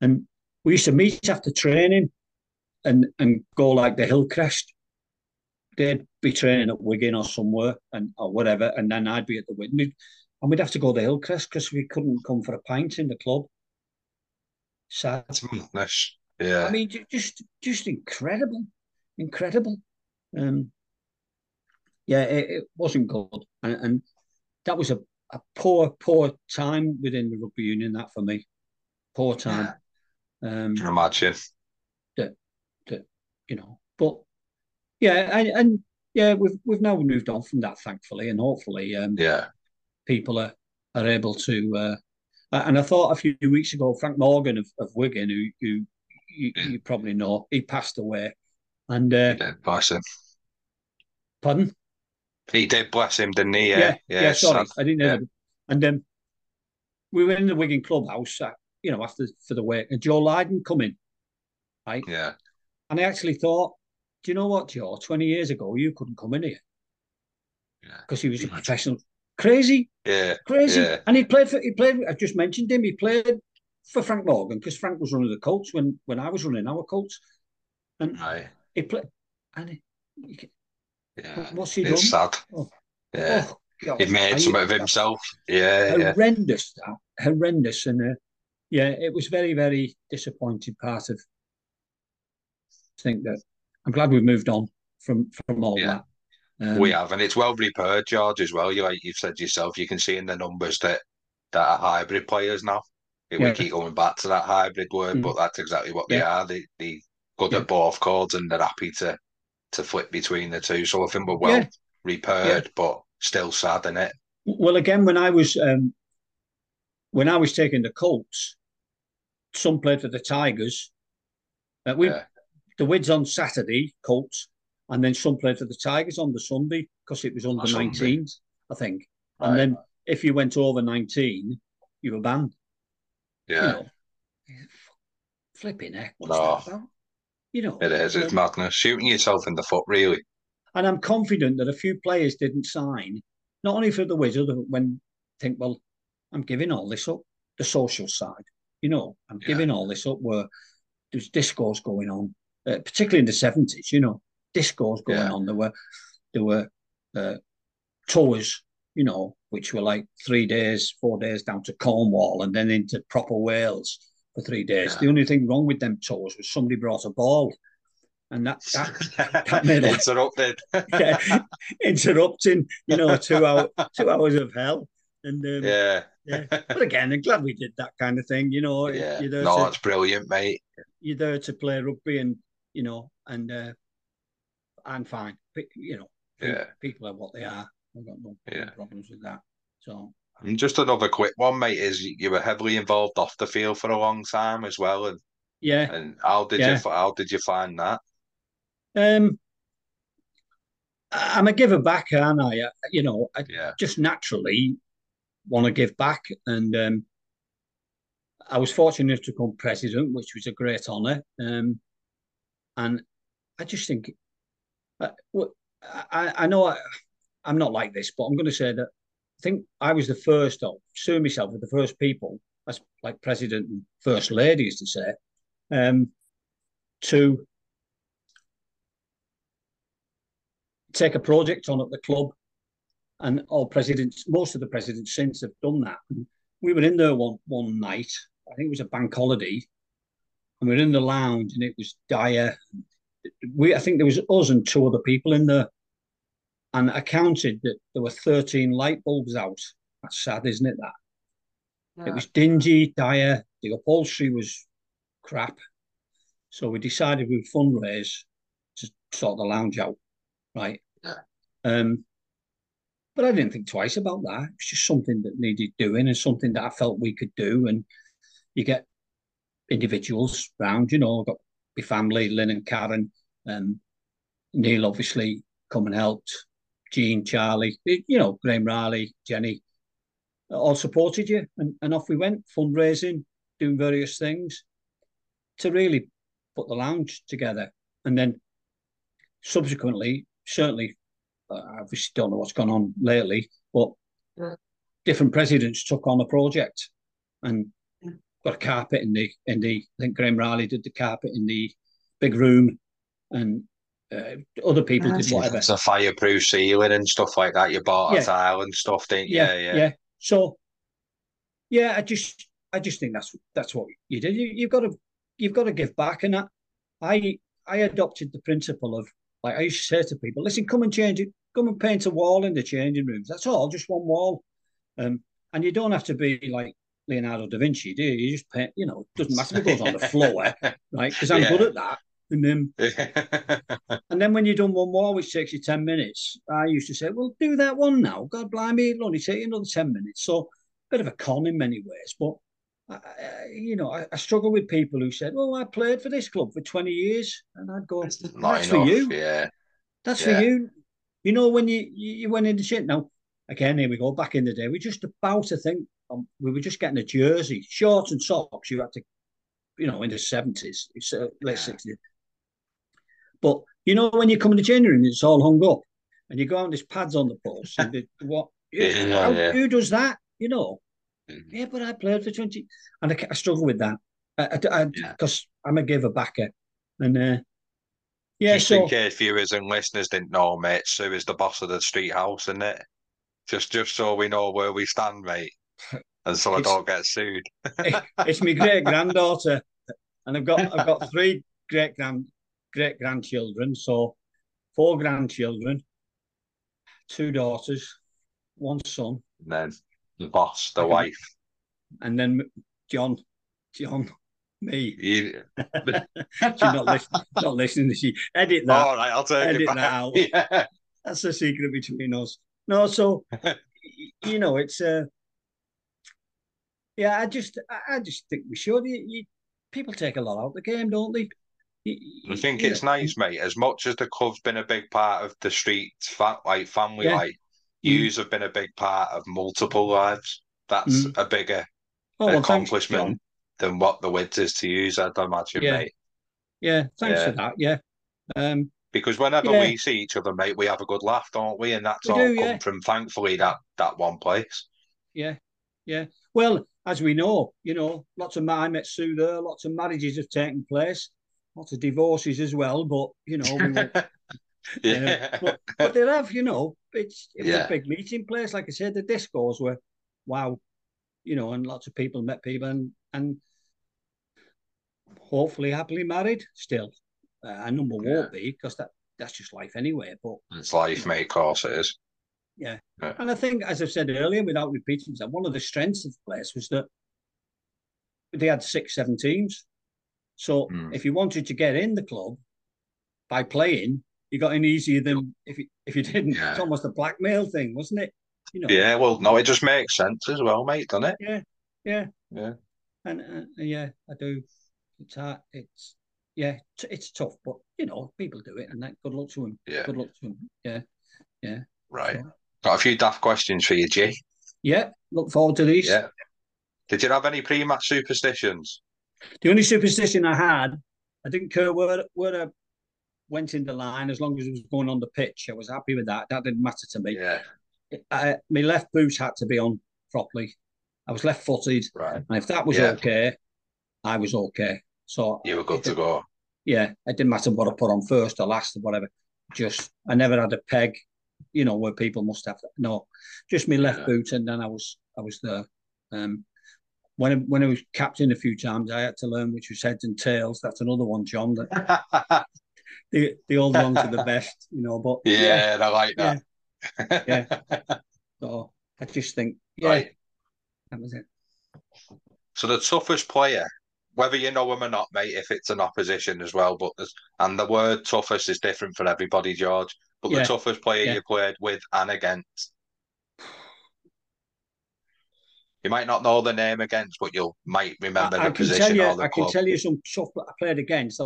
And we used to meet after training and go like the Hillcrest. They'd be training at Wigan or somewhere or whatever, and then I'd be at the Wigan. And we'd have to go to Hillcrest because we couldn't come for a pint in the club. Sad. Nice. Yeah. I mean, just incredible. Incredible. Yeah, it wasn't good. And that was a poor time within the rugby union, that, for me. Poor time. Yeah. Imagine. That, you know, but... Yeah, and yeah, we've now moved on from that, thankfully, and hopefully, people are able to. And I thought a few weeks ago, Frank Morgan of Wigan, who you probably know, he passed away, and bless him. Pardon? He did, bless him, didn't he? Yeah, sorry, I didn't know. Yeah. And we were in the Wigan clubhouse, you know, after for the wake, and Joe Lydon come in, right? Yeah, and I actually thought, do you know what, Joe? 20 years ago, you couldn't come in here. Because he was a professional. Crazy. Yeah. Crazy. Yeah. And I've just mentioned him, he played for Frank Morgan, because Frank was running the Colts when I was running our Colts. And he played. And what's he done? It's sad. Oh. Yeah. Oh, he made something of himself. Yeah. Horrendous, that. Horrendous. And it was very, very disappointing part of, I think that, I'm glad we've moved on from all that. We have, and it's well repaired, George, as well. You've said yourself, you can see in the numbers that are hybrid players now. We keep going back to that hybrid word, but that's exactly what they are. They're good at both codes, and they're happy to flip between the two. So I think we're well repaired, but still sad, isn't it? Well, again, when I was taking the Colts, some played for the Tigers. The Wids on Saturday, Colts, and then some played for the Tigers on the Sunday, because it was under 19s, I think. And then if you went over 19, you were banned. Yeah. You know, flipping heck. What's that about? You know, it is. It's madness. Shooting yourself in the foot, really. And I'm confident that a few players didn't sign, not only for the Wids, when they think, well, I'm giving all this up, the social side. You know, I'm giving all this up where there's discourse going on. Particularly in the 70s, you know, discourse going on. There were tours, you know, which were like 3 days, 4 days down to Cornwall and then into proper Wales for 3 days. Yeah. The only thing wrong with them tours was somebody brought a ball, and that made it interrupted. Interrupting, you know, 2 hours of hell. And but again, I'm glad we did that kind of thing, you know. Yeah. That's brilliant, mate. You're there to play rugby, and you know, and I'm fine. But, you know, people are what they are. I've got no problems with that. So, and just another quick one, mate. Is you were heavily involved off the field for a long time as well, and how did you find that? I'm a giver back, aren't I? You know, I just naturally want to give back, and I was fortunate to become president, which was a great honour. And I just think, I know I'm not like this, but I'm going to say that I think I was the first, I'll sue myself with the first people, that's like president and first lady is to say, to take a project on at the club. And all presidents, most of the presidents since have done that. And we were in there one night, I think it was a bank holiday, and we were in the lounge, and it was dire. I think there was us and two other people in there, and I counted that there were 13 light bulbs out. That's sad, isn't it, that? Yeah. It was dingy, dire. The upholstery was crap. So we decided we'd fundraise to sort the lounge out, right? Yeah. But I didn't think twice about that. It's just something that needed doing and something that I felt we could do. And you get individuals round, you know, I've got my family, Lynn and Karen, Neil obviously come and helped, Jean, Charlie, you know, Graham Riley, Jenny, all supported you. And off we went, fundraising, doing various things to really put the lounge together. And then subsequently, certainly, I obviously don't know what's gone on lately, but different presidents took on a project and got a carpet in the I think Graham Riley did the carpet in the big room, and other people did whatever. It's a fireproof ceiling and stuff like that. You bought a tile and stuff, didn't you? Yeah. So, yeah, I just think that's what you did. You've got to give back, and I adopted the principle of, like, I used to say to people, listen, come and change it. Come and paint a wall in the changing rooms. That's all, just one wall. And you don't have to be like Leonardo da Vinci, do you? You just paint, you know, it doesn't matter if it goes on the floor, right? Because I'm good at that. And then when you've done one wall, which takes you 10 minutes, I used to say, well, do that one now. God blimey, it'll only take you another 10 minutes. So a bit of a con in many ways. But, I struggle with people who said, well, I played for this club for 20 years. And I'd go, that's for you. Yeah. That's for you. You know, when you went into shit. Now, again, here we go. Back in the day, we just about, I think, we were just getting a jersey. Shorts and socks, you had to, you know, in the 70s, late 60s. But, you know, when you come in the changing room, it's all hung up and you go out and there's pads on the post. And who does that? You know? Mm-hmm. Yeah, but I played for 20. And I struggle with that because I'm a giver backer. And, just in case viewers and listeners didn't know, mate, Sue is the boss of the street house, isn't it? Just so we know where we stand, mate. And so I don't get sued. It's my great granddaughter. And I've got three great grandchildren, so 4 grandchildren, 2 daughters, 1 son, and then the boss, the wife, and then John, me. She's not listening. She edit that. All right, I'll take it back. That out. Yeah. That's the secret between us. No, so you know, it's I just think we should. People take a lot out of the game, don't they? I think it's nice, mate. As much as the club's been a big part of the street, family, yous have been a big part of multiple lives. That's a bigger accomplishment than what the Widnes is to yous, I'd imagine, mate. Yeah, thanks for that. Yeah, because whenever we see each other, mate, we have a good laugh, don't we? And that's come from, thankfully, that one place. Yeah, yeah. Well, as we know, you know, lots of I met Sue there. Lots of marriages have taken place. Lots of divorces as well, but, you know, we were, but they have, you know, it was a big meeting place. Like I said, the discos were, wow, you know, and lots of people met people and hopefully happily married still. A number won't be, because that's just life anyway. But it's life, mate, of course it is. Yeah. And I think, as I've said earlier, without repeating that, one of the strengths of the place was that they had 6-7 teams. So if you wanted to get in the club by playing, you got in easier than if you didn't. Yeah. It's almost a blackmail thing, wasn't it? You know. Yeah, well, no, it just makes sense as well, mate, doesn't it? Yeah. And I do. It's tough, but you know, people do it, and that good luck to them. Yeah. Good luck to them. Yeah. Right. So, got a few daft questions for you, G. Yeah. Look forward to these. Yeah. Did you have any pre-match superstitions? The only superstition I had, I didn't care where I went in the line, as long as it was going on the pitch. I was happy with that. That didn't matter to me. Yeah. My left boot had to be on properly. I was left-footed. Right. And if that was okay, I was okay. So you were good to go. Yeah. It didn't matter what I put on first or last or whatever. Just, I never had a peg, you know, where people must have that. No, just my left boot, and then I was there. When I was captain a few times, I had to learn which was heads and tails. That's another one, John. That the old ones are the best, you know. But I like that. Yeah. So I just think, that was it. So the toughest player whether you know them or not, mate, if it's an opposition as well. But and the word toughest is different for everybody, George. But the toughest player you played with and against. You might not know the name against, but you might remember the position or the club. I can tell you some tough that I played against. I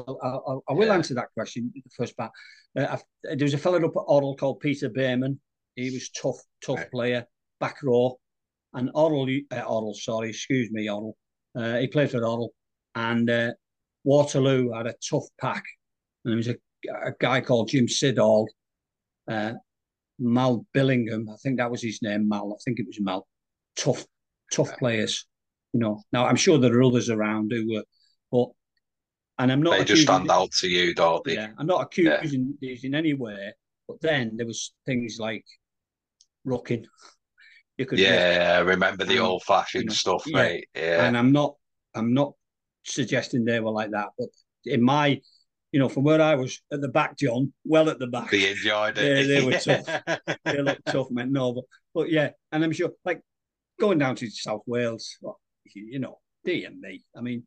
will answer that question first part. There was a fellow up at Orrell called Peter Bayman. He was tough player, back row. And Orrell. He played for Orrell. And Waterloo had a tough pack. And there was a guy called Jim Siddall, Mal Billingham. I think that was his name, Mal. I think it was Mal. Tough players, you know. Now I'm sure there are others around who were, and I'm not. They just stand out to you, don't they? Yeah, I'm not accusing these in any way. But then there was things like rocking. You could, I remember the old-fashioned stuff, mate. Yeah, and I'm not suggesting they were like that, but in my, you know, from where I was at the back, John, well at the back, they enjoyed it. They were tough. They looked tough, mate. No, but yeah, and I'm sure like. Going down to South Wales, you know, dear me. I mean,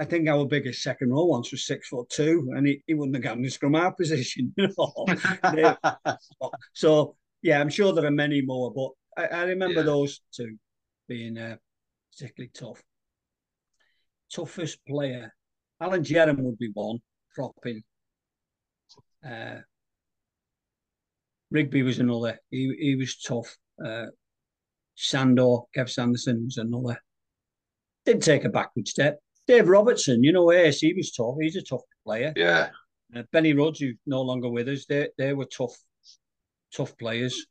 I think our biggest second row once was 6'2", and he wouldn't have gotten us from our position. So, yeah, I'm sure there are many more, but I remember those two being particularly tough. Toughest player. Alan Jerram would be one, propping. Rigby was another. He was tough. Kev Sanderson was another. Didn't take a backward step. Dave Robertson, you know, Ace, he was tough. He's a tough player. Yeah. Benny Rudds, who's no longer with us, they were tough players.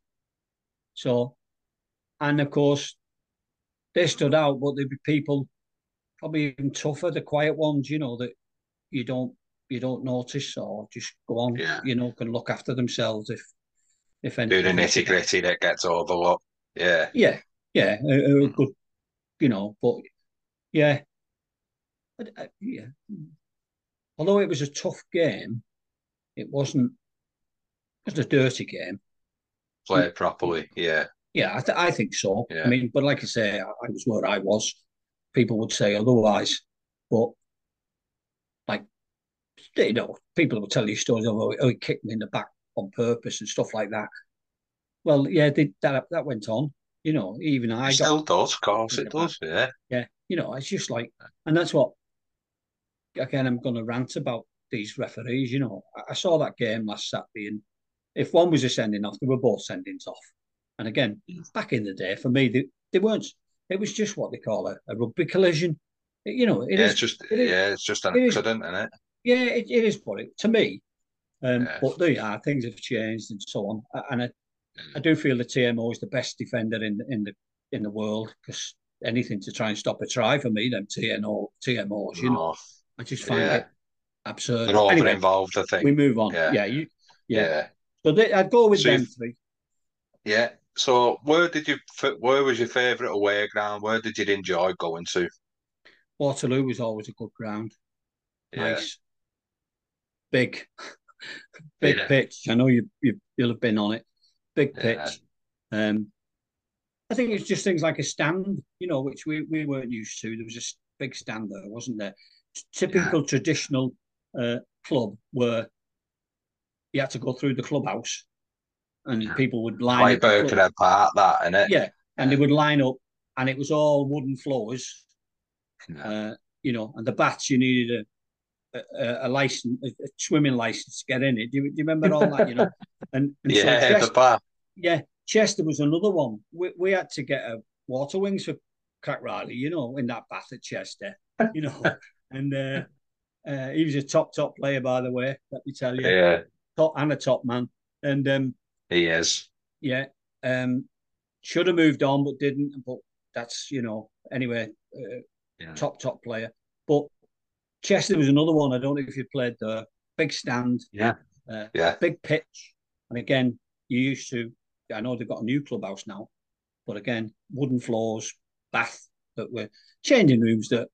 So, and of course, they stood out, but there'd be people probably even tougher, the quiet ones, you know, that you don't notice or just go on, you know, can look after themselves if anything. Do the nitty gritty that gets overlooked. Yeah. Yeah. Yeah. Good, you know, but yeah. Yeah. Although it was a tough game, it wasn't just a dirty game. Play it properly. Yeah. Yeah. I think so. Yeah. I mean, but like I say, I was where I was. People would say otherwise, but like, you know, people will tell you stories of, oh, he kicked me in the back on purpose and stuff like that. Well, yeah, that went on. You know, even I still does, of course it does, yeah. Yeah, you know, it's just like, and that's what, again, I'm going to rant about these referees, you know. I saw that game last Saturday, and if one was a sending off, they were both sendings off. And again, back in the day, for me, they weren't, it was just what they call a rugby collision. You know, it's just an accident, isn't it? Yeah, it is, but to me, but things have changed and so on. And I do feel the TMO is the best defender in the world, because anything to try and stop a try for me, them TMOs, you know, I just find it absurd. They're all involved, I think. We move on. Yeah, So I'd go with them three. Yeah. So where was your favourite away ground? Where did you enjoy going to? Waterloo was always a good ground. Yeah. Nice, big pitch. I know you'll have been on it. Big pitch. Yeah. I think it's just things like a stand, you know, which we weren't used to. There was a big stand there, wasn't there? Typical traditional club where you had to go through the clubhouse and people would line up. Like Birkenhead Park, that, innit? Yeah, and they would line up, and it was all wooden floors, you know, and the bats, you needed a license, a swimming license to get in it. Do you remember all that? You know, and so Chester, Chester was another one. We had to get a water wings for Crack Riley, you know, in that bath at Chester, you know, and he was a top player, by the way. Let me tell you, and a top man, and he is, should have moved on but didn't. But that's, you know, anyway, top player, but. Chester was another one. I don't know if you played the big stand. Yeah. Big pitch. And again, you used to, I know they've got a new clubhouse now, but again, wooden floors, bath that were changing rooms that,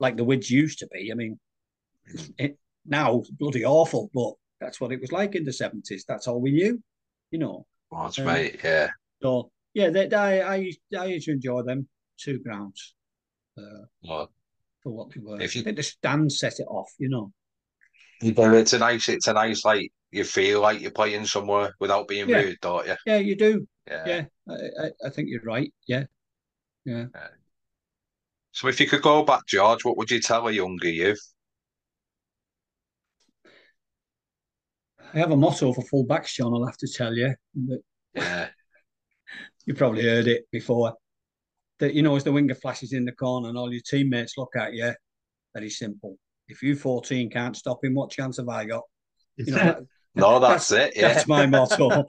like the Wids used to be. I mean, now it's bloody awful, but that's what it was like in the 70s. That's all we knew, you know. Well, that's right, yeah. So, yeah, I used to enjoy them two grounds. for what they were. I think the stand set it off, you know. It's a nice, like, you feel like you're playing somewhere without being rude, don't you? Yeah, you do. Yeah. I think you're right. Yeah. So if you could go back, George, what would you tell a younger youth? I have a motto for full backs, John, I'll have to tell you. Yeah. You probably heard it before. That, you know, as the winger flashes in the corner and all your teammates look at you, very simple. If you 14 can't stop him, what chance have I got? You know, that's it. Yeah. That's my motto.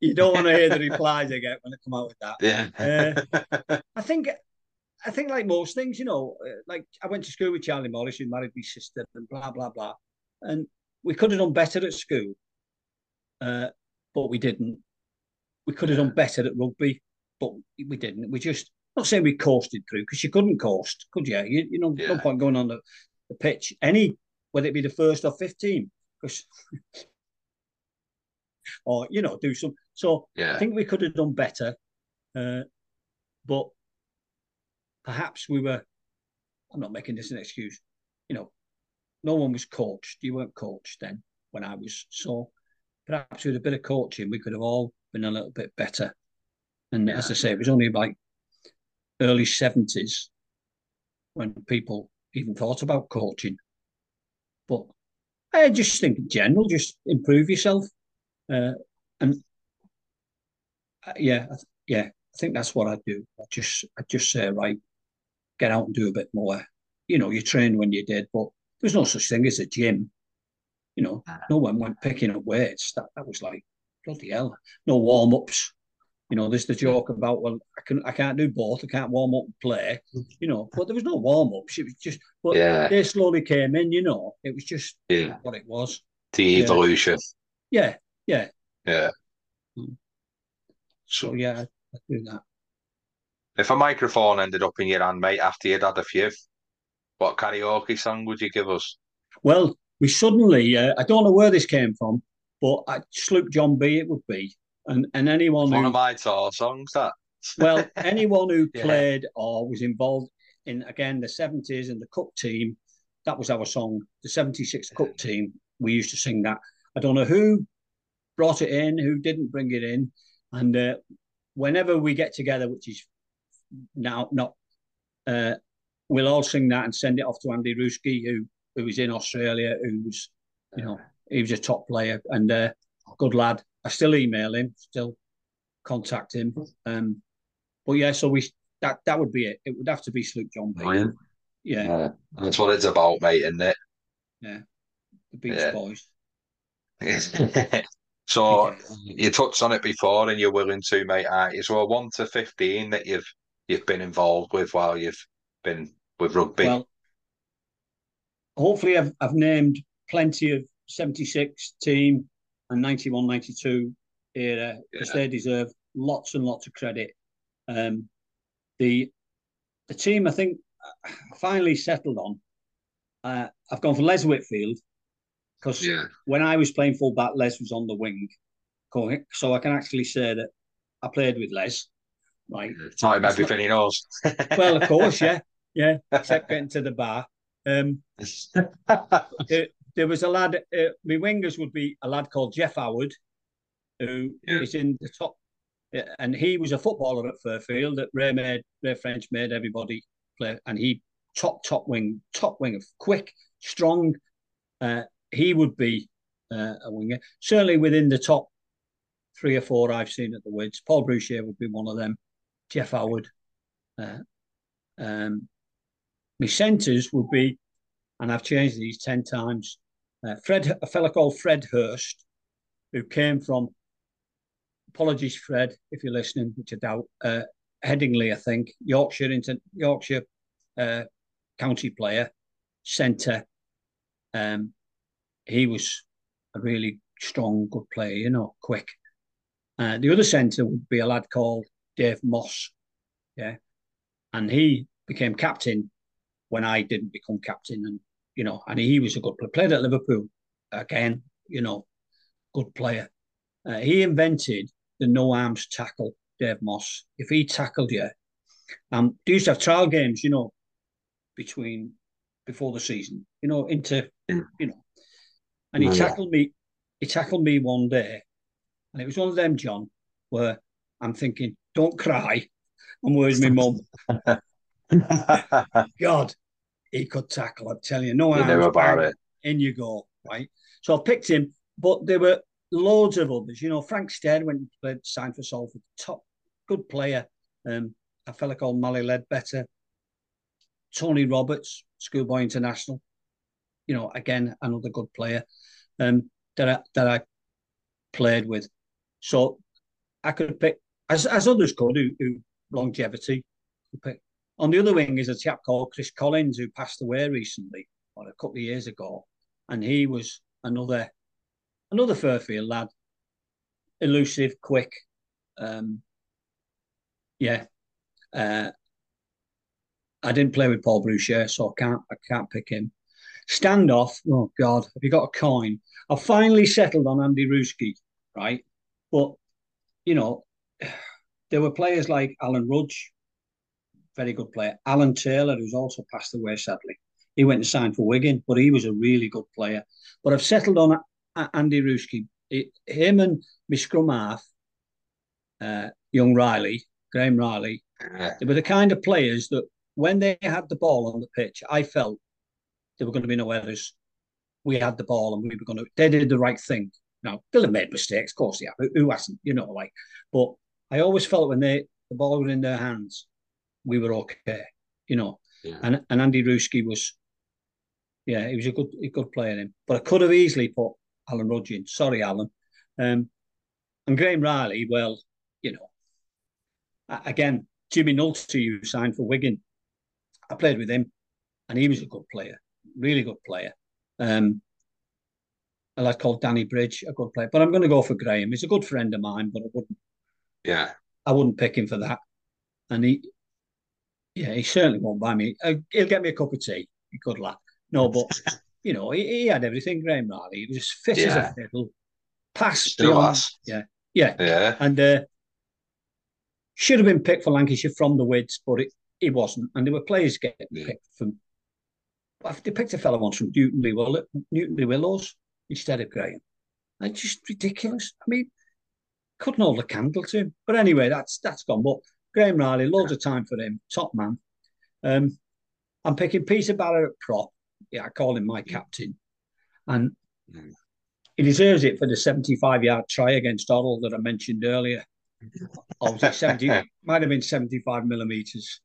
You don't want to hear the replies I get when they come out with that. Yeah. I think like most things, you know, like I went to school with Charlie Morris, who married my sister, and blah, blah, blah. And we could have done better at school, but we didn't. We could have done better at rugby, but we didn't. We just, not saying we coasted through, because you couldn't coast, could you? You know, no point going on the pitch, any, whether it be the first or 15, because, or, you know, do some. So I think we could have done better, but perhaps we were, I'm not making this an excuse, you know, no one was coached. You weren't coached then when I was. So perhaps with a bit of coaching, we could have all been a little bit better. And as I say, it was only like early 70s when people even thought about coaching. But I just think in general, just improve yourself. I think that's what I do. I just say, right, get out and do a bit more. You know, you trained when you did, but there's no such thing as a gym. You know, no one went picking up weights. That was like, bloody hell. No warm-ups. You know, there's the joke about, well, I can't do both. I can't warm up and play. You know, but there was no warm-ups. It was just, but they slowly came in, you know. It was just what it was. The evolution. Yeah. So, yeah, I do that. If a microphone ended up in your hand, mate, after you'd had a few, what karaoke song would you give us? Well, we suddenly, I don't know where this came from, but Sloop John B it would be. And anyone who, one of my tour songs, that. Well, anyone who played or was involved in, again, the 70s and the cup team, that was our song, the 76 cup team. We used to sing that. I don't know who brought it in, who didn't bring it in. And whenever we get together, which is now not, we'll all sing that and send it off to Andy Ruski, who was in Australia, who's, you know, he was a top player and good lad. I still email him, still contact him. But yeah, so that would be it. It would have to be Sloop John B. That's what it's about, mate, isn't it? Yeah. The Beach Boys. So you touched on it before and you're willing to, mate, aren't you? So 1 to 15 that you've been involved with while you've been with rugby. Well, hopefully I've named plenty of 76 team and 91, 92 era, because they deserve lots and lots of credit. The team I think I finally settled on, I've gone for Les Whitfield, because when I was playing full-back, Les was on the wing. So I can actually say that I played with Les. Right. Time like everything he knows. Well, of course, yeah, except getting to the bar. There was a lad, my wingers would be a lad called Jeff Howard, who is in the top, and he was a footballer at Fairfield that Ray French made everybody play, and he top wing, quick, strong. He would be a winger. Certainly within the top 3 or 4 I've seen at the Wids. Paul Bruchier would be one of them, Jeff Howard. My centres would be, and I've changed these 10 times, a fella called Fred Hurst, who came from, apologies, Fred, if you're listening, which I doubt, Headingley, I think, Yorkshire county player, centre. He was a really strong, good player, you know, quick. The other centre would be a lad called Dave Moss, and he became captain when I didn't become captain, and, you know, and he was a good player, played at Liverpool, again, you know, good player. He invented the no-arms tackle, Dave Moss. If he tackled you, they used to have trial games, you know, between before the season, you know, into, you know, and he tackled me. He tackled me one day, and it was one of them, John, where I'm thinking, "Don't cry," and where's my mum? God, he could tackle. I'm telling you, no, you know about it. In you go, right? So I picked him, but there were loads of others. You know, Frank Stead went and signed for Salford, top good player. A fella called Mally Ledbetter, Tony Roberts, schoolboy international. You know, again another good player that I played with. So I could pick as others could who longevity. Could pick. On the other wing is a chap called Chris Collins who passed away recently, or a couple of years ago, and he was another Fairfield lad, elusive, quick, I didn't play with Paul Bruchier, so I can't pick him. Standoff, oh God, have you got a coin? I finally settled on Andy Ruski, right? But, you know, there were players like Alan Rudge, very good player. Alan Taylor, who's also passed away, sadly. He went and signed for Wigan, but he was a really good player. But I've settled on Andy Ruski. Him and my scrum half, Graham Riley, they were the kind of players that when they had the ball on the pitch, I felt they were going to be no errors. We had the ball and we were going to... They did the right thing. Now, they'll have made mistakes, of course they have. Who hasn't? You know, like... But I always felt when the ball was in their hands, we were okay, you know. Yeah. And Andy Ruski was... Yeah, he was a good player in. But I could have easily put Alan Rudge in. Sorry, Alan. And Graham Riley, well, you know... Again, Jimmy Nulty, who signed for Wigan, I played with him, and he was a good player, really good player. A lad called Danny Bridge, a good player. But I'm going to go for Graham. He's a good friend of mine, but I wouldn't pick him for that. And he certainly won't buy me. He'll get me a cup of tea. He could laugh. No, but you know, he had everything. Graham Riley, he was as fit as a fiddle. Passed beyond. Yeah. And should have been picked for Lancashire from the Wids, but he wasn't. And there were players getting picked from... They picked a fellow once from Newton Willows instead of Graham. That's just ridiculous. I mean, couldn't hold a candle to him. But anyway, that's gone. But Graham Riley, loads of time for him. Top man. I'm picking Peter Barrett at prop. Yeah, I call him my captain. And he deserves it for the 75-yard try against Orrell that I mentioned earlier. I was at 70, might have been 75 millimetres.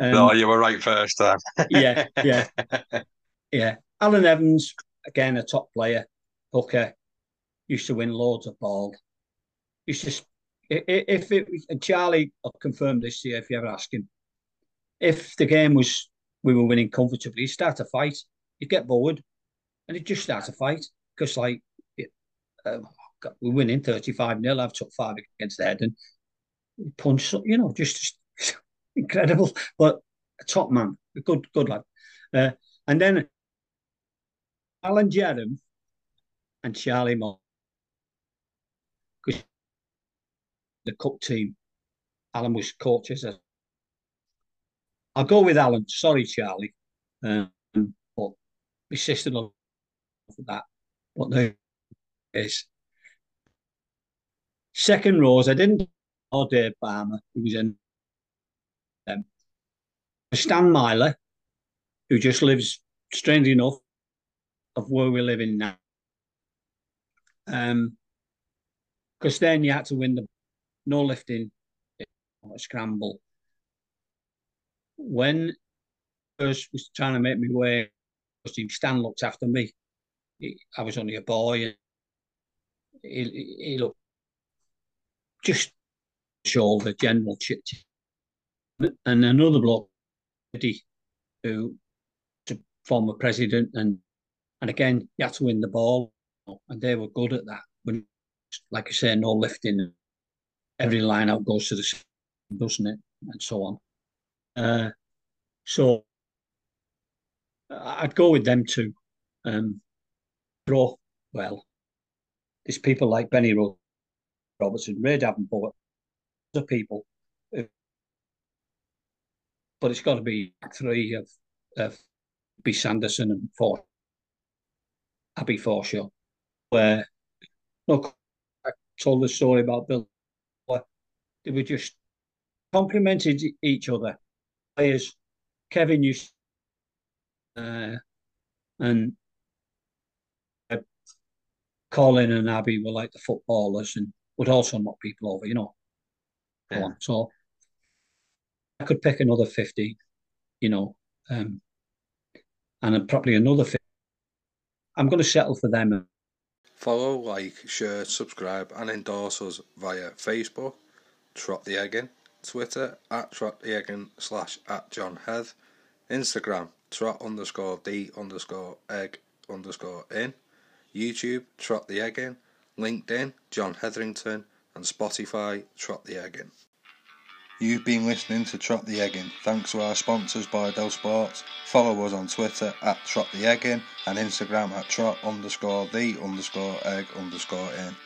No, you were right first time. Yeah. Alan Evans, again, a top player, hooker, used to win loads of ball. And Charlie, I'll confirm this year if you ever ask him, if the game was, we were winning comfortably, he'd start a fight, he'd get bored, and he'd just start a fight, because like, we're winning 35-0. I've took 5 against the head and punched, you know, just incredible. But a top man, a good lad. And then Alan Jerram and Charlie Morris, because the cup team, Alan was coach. I'll go with Alan. Sorry, Charlie, but my sister loved that. But there is. Second rows, I didn't know Dave Barmer, who was in Stan Myler, who just lives, strangely enough, of where we're living now. Because then you had to win the no lifting, a scramble. When I first was trying to make my way, Stan looked after me. I was only a boy, and he looked. Just shoulder, general chit. And another bloke, Eddie, who was a former president, and again, you had to win the ball, and they were good at that. When, like I say, no lifting, every line out goes to the same, doesn't it? And so on. So I'd go with them two. There's people like Benny Rudd, Robertson, Ray Davenport, other people, but it's got to be 3 of be Sanderson and Abby Forshaw, where, look, I told the story about Bill. They were just complimented each other. Players, Kevin used and Colin and Abby were like the footballers and would also knock people over, you know. Yeah. So I could pick another 50, you know, and probably another 50. I'm going to settle for them. Follow, like, share, subscribe and endorse us via Facebook, Trot the Eggin, Twitter @TrotTheEggin /@JohnHeath, Instagram Trot_D_Egg_in, YouTube Trot the Eggin, LinkedIn John Hetherington and Spotify Trot the Eggin. You've been listening to Trot the Eggin thanks to our sponsors Bardell Sports. Follow us on Twitter @TrotTheEggin and Instagram @Trot_D_Egg_in.